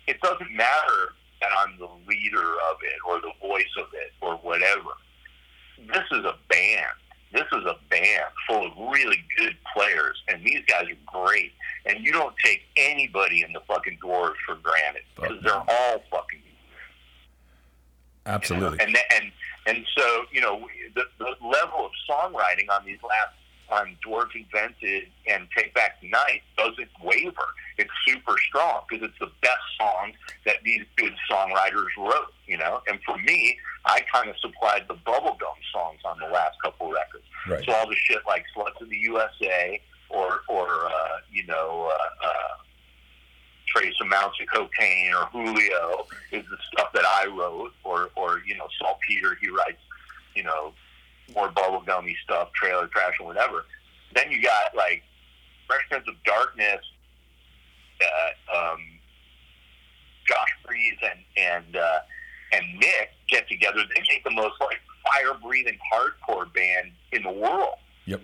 it doesn't matter that I'm the leader of it or the voice of it or whatever. This is a band. This is a band full of really good players, and these guys are great. And you don't take anybody in the fucking Dwarves for granted because they're all fucking. Absolutely. You know? And and and so you know the, the level of songwriting on these last on Dwarves Invented and Take Back the Night doesn't waver. It's super strong because it's the best song that these good songwriters wrote. You know, and for me, I kind of supplied the bubblegum songs on the last couple records. Right. So all the shit like Sluts of the U S A. Or, or uh, you know, uh, uh, trace amounts of cocaine, or Julio is the stuff that I wrote, or, or you know, Saul Peter, he writes, you know, more bubblegummy stuff, Trailer Trash, or whatever. Then you got like Fresh Prince of Darkness, uh, um, Josh Freese and and uh, and Nick get together. They make the most like fire breathing hardcore band in the world. Yep.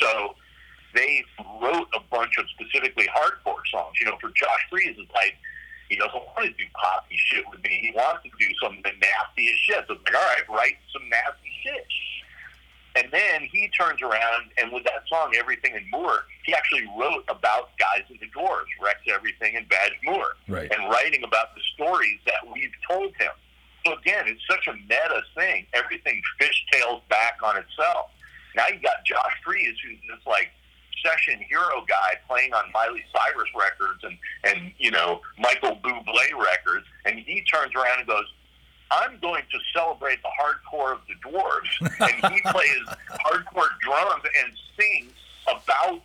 So. They wrote a bunch of specifically hardcore songs. You know, for Josh Freese, it's like He doesn't want to do poppy shit with me. He wants to do some of the nastiest shit. So I'm like, all right, write some nasty shit. And then he turns around, and with that song, Everything and More, he actually wrote about guys in the Dwarves, Rex Everything and Badge Moore, right. And writing about the stories that we've told him. So again, it's such a meta thing. Everything fishtails back on itself. Now you got Josh Freese, who's this like session hero guy playing on Miley Cyrus records and, and you know, Michael Bublé records, and he turns around and goes, I'm going to celebrate the hardcore of the Dwarves, and he plays hardcore drums and sings about,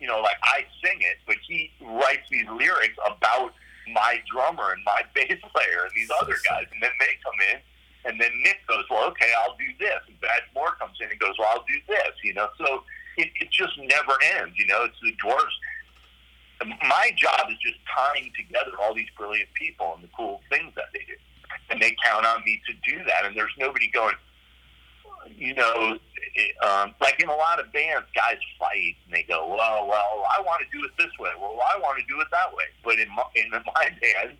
you know, like I sing it, but he writes these lyrics about my drummer and my bass player and these other guys, and then they come in, and then Nick goes, well, okay, I'll do this, and Badge Moore comes in and goes, well, I'll do this, you know, so it, it just never ends, you know, it's the Dwarves. My job is just tying together all these brilliant people and the cool things that they do. And they count on me to do that. And there's nobody going, you know, it, um, like in a lot of bands, guys fight and they go, well, well, I want to do it this way. Well, I want to do it that way. But in my, in my band,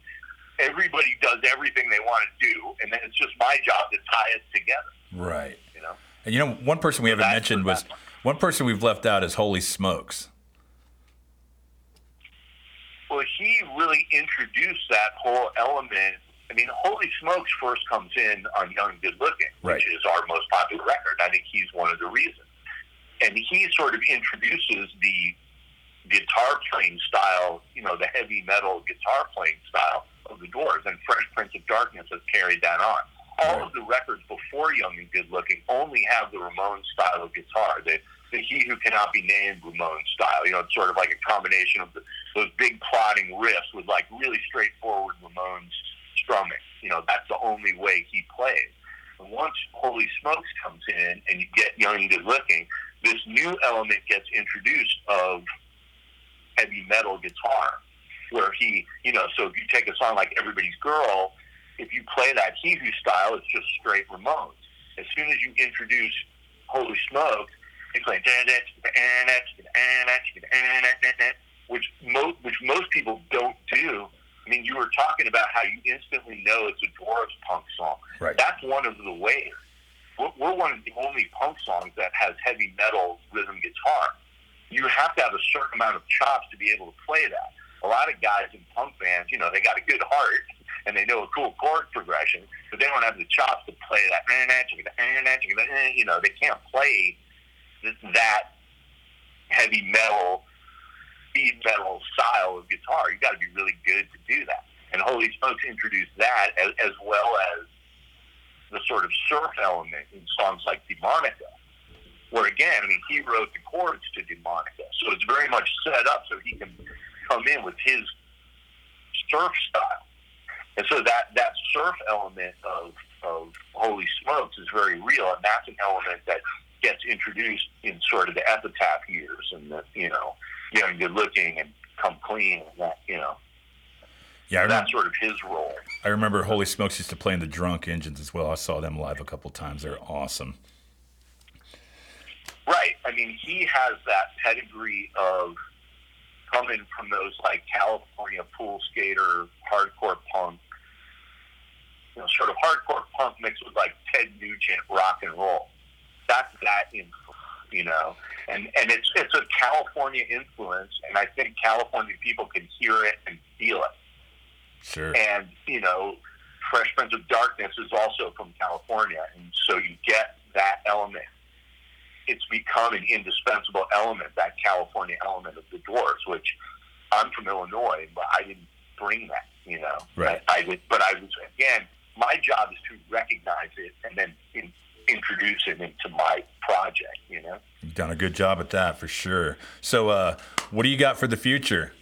everybody does everything they want to do. And then it's just my job to tie it together. Right. You know? And you know, one person we so haven't mentioned was, one person we've left out is Holy Smokes. Well, he really introduced that whole element. I mean, Holy Smokes first comes in on Young and Good Looking, right. Which is our most popular record. I think he's one of the reasons. And he sort of introduces the guitar playing style, you know, the heavy metal guitar playing style of the Dwarves, and Fresh Prince of Darkness has carried that on. All right. of the records before Young and Good Looking only have the Ramones style of guitar, the, the He Who Cannot Be Named Ramones style. You know, it's sort of like a combination of the, those big plodding riffs with like really straightforward Ramones strumming. You know, that's the only way he plays. And once Holy Smokes comes in and you get Young and Good Looking, this new element gets introduced of heavy metal guitar, where he, you know, so if you take a song like Everybody's Girl, if you play that He Who style, it's just straight Ramones. As soon as you introduce Holy Smokes, it's like, which most, which most people don't do. I mean, you were talking about how you instantly know it's a Dwarves punk song. Right. That's one of the ways. We're, we're one of the only punk songs that has heavy metal rhythm guitar. You have to have a certain amount of chops to be able to play that. A lot of guys in punk bands, you know, they got a good heart and they know a cool chord progression, but they don't have the chops to play that. You know, they can't play that heavy metal metal style of guitar. You got to be really good to do that. And Holy Smokes introduced that as, as well as the sort of surf element in songs like Demonica, where again, I mean, he wrote the chords to Demonica, so it's very much set up so he can come in with his surf style. And so that, that surf element of, of Holy Smokes is very real, and that's an element that gets introduced in sort of the Epitaph years and the, you know, Young and Good Looking and Come Clean and that, you know. Yeah, I remember, that's sort of his role. I remember Holy Smokes used to play in the Drunk Engines as well. I saw them live a couple times. They're awesome. Right. I mean, he has that pedigree of coming from those like California pool skater, hardcore punk, you know, sort of hardcore punk mixed with like Ted Nugent rock and roll. That's that influence. You know, and, and it's it's a California influence, and I think California people can hear it and feel it. Sure. And, you know, Fresh Prince of Darkness is also from California, and so you get that element. It's become an indispensable element, that California element of the Dwarves, which I'm from Illinois, but I didn't bring that, you know. Right. I, I would, but I was, again, my job is to recognize it and then in, introduce it into my project, you know. You've done a good job at that for sure. So uh, what do you got for the future?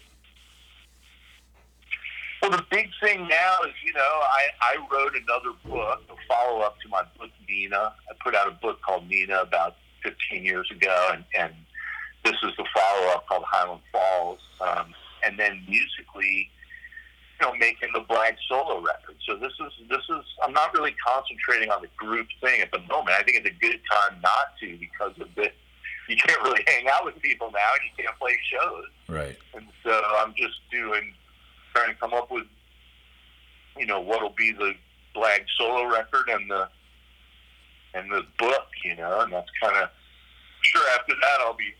Well, the big thing now is, you know, I, I wrote another book, a follow-up to my book, Mina. I put out a book called Mina about fifteen years ago, and, and this is the follow-up called Highland Falls. Um, and then musically, you know, making the Blag solo record. So this is this is. I'm not really concentrating on the group thing at the moment. I think it's a good time not to, because of the, you can't really hang out with people now, and you can't play shows. Right. And so I'm just doing trying to come up with, you know, what'll be the Blag solo record and the and the book, you know, and that's kind of, sure, after that I'll be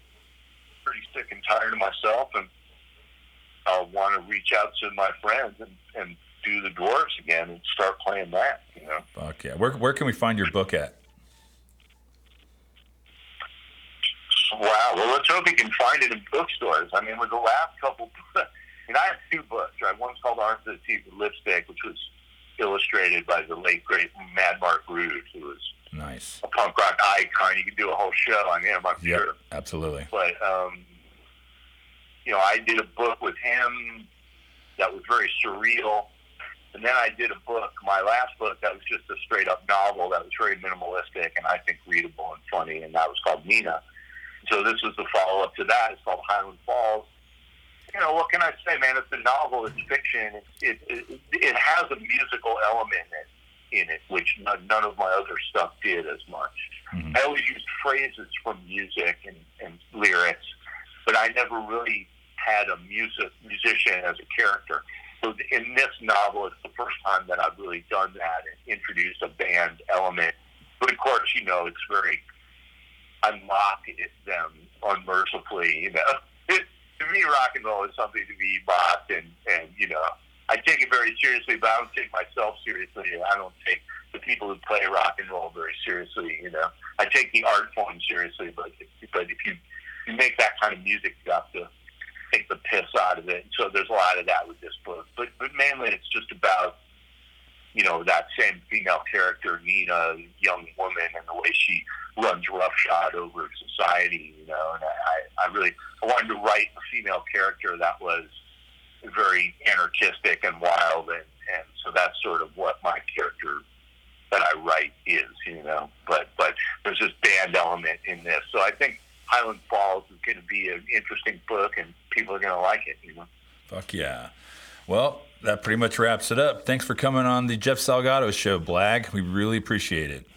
pretty sick and tired of myself, and I'll want to reach out to my friends and, and do the Dwarves again and start playing that, you know. Fuck yeah. Where, where can we find your book at? Wow. Well, let's hope you can find it in bookstores. I mean, with the last couple, and I have two books, right? One's called Arms of the Teeth with Lipstick, which was illustrated by the late, great Mad Mark Rude, who was nice. a punk rock icon. You could do a whole show on him, I'm yep, sure. Absolutely. But, um, you know, I did a book with him that was very surreal. And then I did a book, my last book, that was just a straight-up novel that was very minimalistic and I think readable and funny, and that was called Mina. So this was the follow-up to that. It's called Highland Falls. You know, what can I say, man? It's a novel. It's fiction. It it, it, it has a musical element in it, in it which none, none of my other stuff did as much. Mm-hmm. I always used phrases from music and, and lyrics, but I never really had a music musician as a character. So in this novel, it's the first time that I've really done that and introduced a band element. But of course, you know, it's very... unlock them unmercifully, you know. It, to me, rock and roll is something to be mocked, and, and you know, I take it very seriously, but I don't take myself seriously, and I don't take the people who play rock and roll very seriously, you know. I take the art form seriously, but but if you, you make that kind of music, you have to take the piss out of it. So there's a lot of that with this book, but but mainly it's just about, you know, that same female character, Nina, young woman, and the way she runs roughshod over society, you know. And I, I really, I wanted to write a female character that was very anarchistic and wild, and, and so that's sort of what my character that I write is, you know. But but there's this band element in this, so I think Highland Falls is going to be an interesting book, and people are going to like it, you know. Fuck yeah. Well, that pretty much wraps it up. Thanks for coming on the Jeff Salgado Show, Blag. We really appreciate it.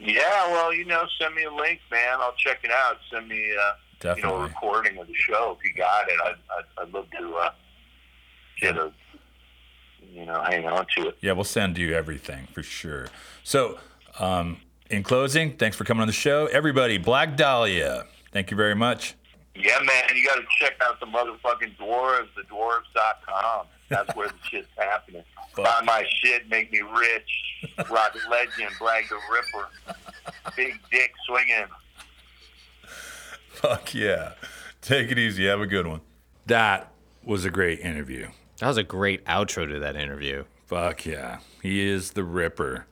Yeah, well, you know, send me a link, man. I'll check it out. Send me uh, you know, a recording of the show if you got it. I'd, I'd, I'd love to uh, get a, you know, hang on to it. Yeah, we'll send you everything for sure. So, um, in closing, thanks for coming on the show. Everybody, Blag Dahlia, thank you very much. Yeah, man, you got to check out the motherfucking Dwarves, the dwarves dot com. That's where the shit's happening. Fuck. Buy my shit, make me rich. Rock legend, Blag the Ripper. Big dick swinging. Fuck yeah. Take it easy. Have a good one. That was a great interview. That was a great outro to that interview. Fuck yeah. He is the Ripper.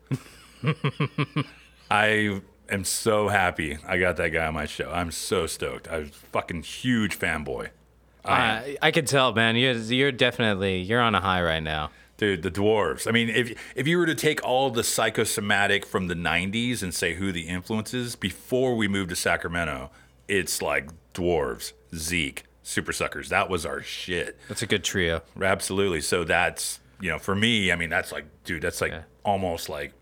I... I'm so happy I got that guy on my show. I'm so stoked. I was a fucking huge fanboy. I, uh, I could tell, man. You're, you're definitely, you're on a high right now. Dude, the Dwarves. I mean, if if you were to take all the psychosomatic from the nineties and say who the influences, before we moved to Sacramento, it's like Dwarves, Zeke, Super Suckers. That was our shit. That's a good trio. Absolutely. So that's, you know, for me, I mean, that's like, dude, that's like yeah. almost like,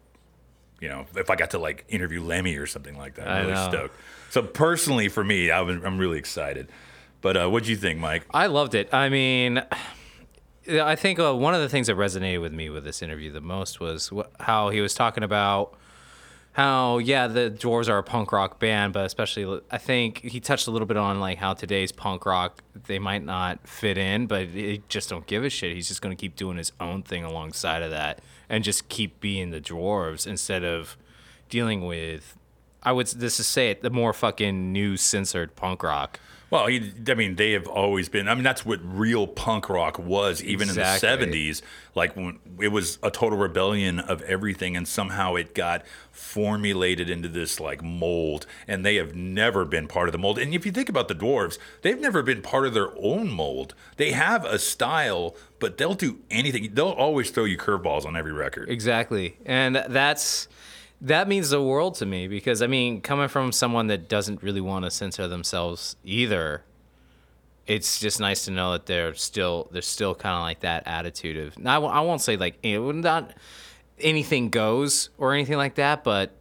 you know, if I got to like interview Lemmy or something like that, I'm I really know. stoked. So personally, for me, I was, I'm really excited. But uh, what do you think, Mike? I loved it. I mean, I think uh, one of the things that resonated with me with this interview the most was wh- how he was talking about how, yeah, the Dwarves are a punk rock band, but especially I think he touched a little bit on like how today's punk rock, they might not fit in, but they just don't give a shit. He's just going to keep doing his own thing alongside of that. And just keep being the Dwarves instead of dealing with, I would this is say it, the more fucking new censored punk rock. Well, he, I mean, they have always been. I mean, that's what real punk rock was, even exactly. in the seventies. Like when it was a total rebellion of everything, and somehow it got formulated into this like mold. And they have never been part of the mold. And if you think about the Dwarves, they've never been part of their own mold. They have a style, but they'll do anything. They'll always throw you curveballs on every record. Exactly, and that's. That means the world to me because, I mean, coming from someone that doesn't really want to censor themselves either, it's just nice to know that they're still, there's still kind of like that attitude of, I, w- I won't say like, not anything goes or anything like that, but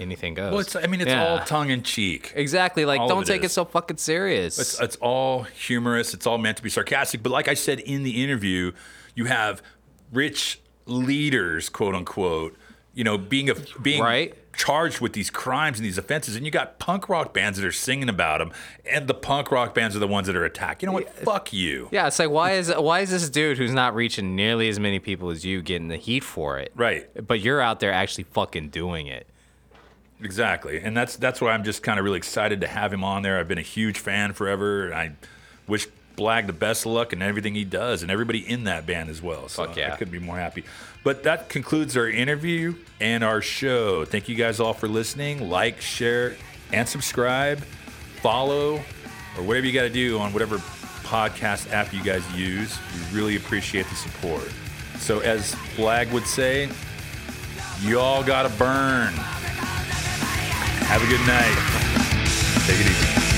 anything goes. Well, it's, I mean, it's yeah. all tongue in cheek. Exactly. Like, all don't it take is. it so fucking serious. It's, it's all humorous. It's all meant to be sarcastic. But like I said in the interview, you have rich leaders, quote unquote, you know, being a being right. charged with these crimes and these offenses, and you got punk rock bands that are singing about them, and the punk rock bands are the ones that are attacked. You know what? Yeah. Fuck you. Yeah, it's like, why is why is this dude who's not reaching nearly as many people as you getting the heat for it? Right. But you're out there actually fucking doing it. Exactly, and that's that's why I'm just kind of really excited to have him on there. I've been a huge fan forever. I wish Blag the best of luck in everything he does, and everybody in that band as well. So Fuck yeah. I couldn't be more happy. But that concludes our interview and our show. Thank you guys all for listening. Like, share, and subscribe. Follow, or whatever you got to do on whatever podcast app you guys use. We really appreciate the support. So as Blag would say, y'all gotta burn. Have a good night. Take it easy.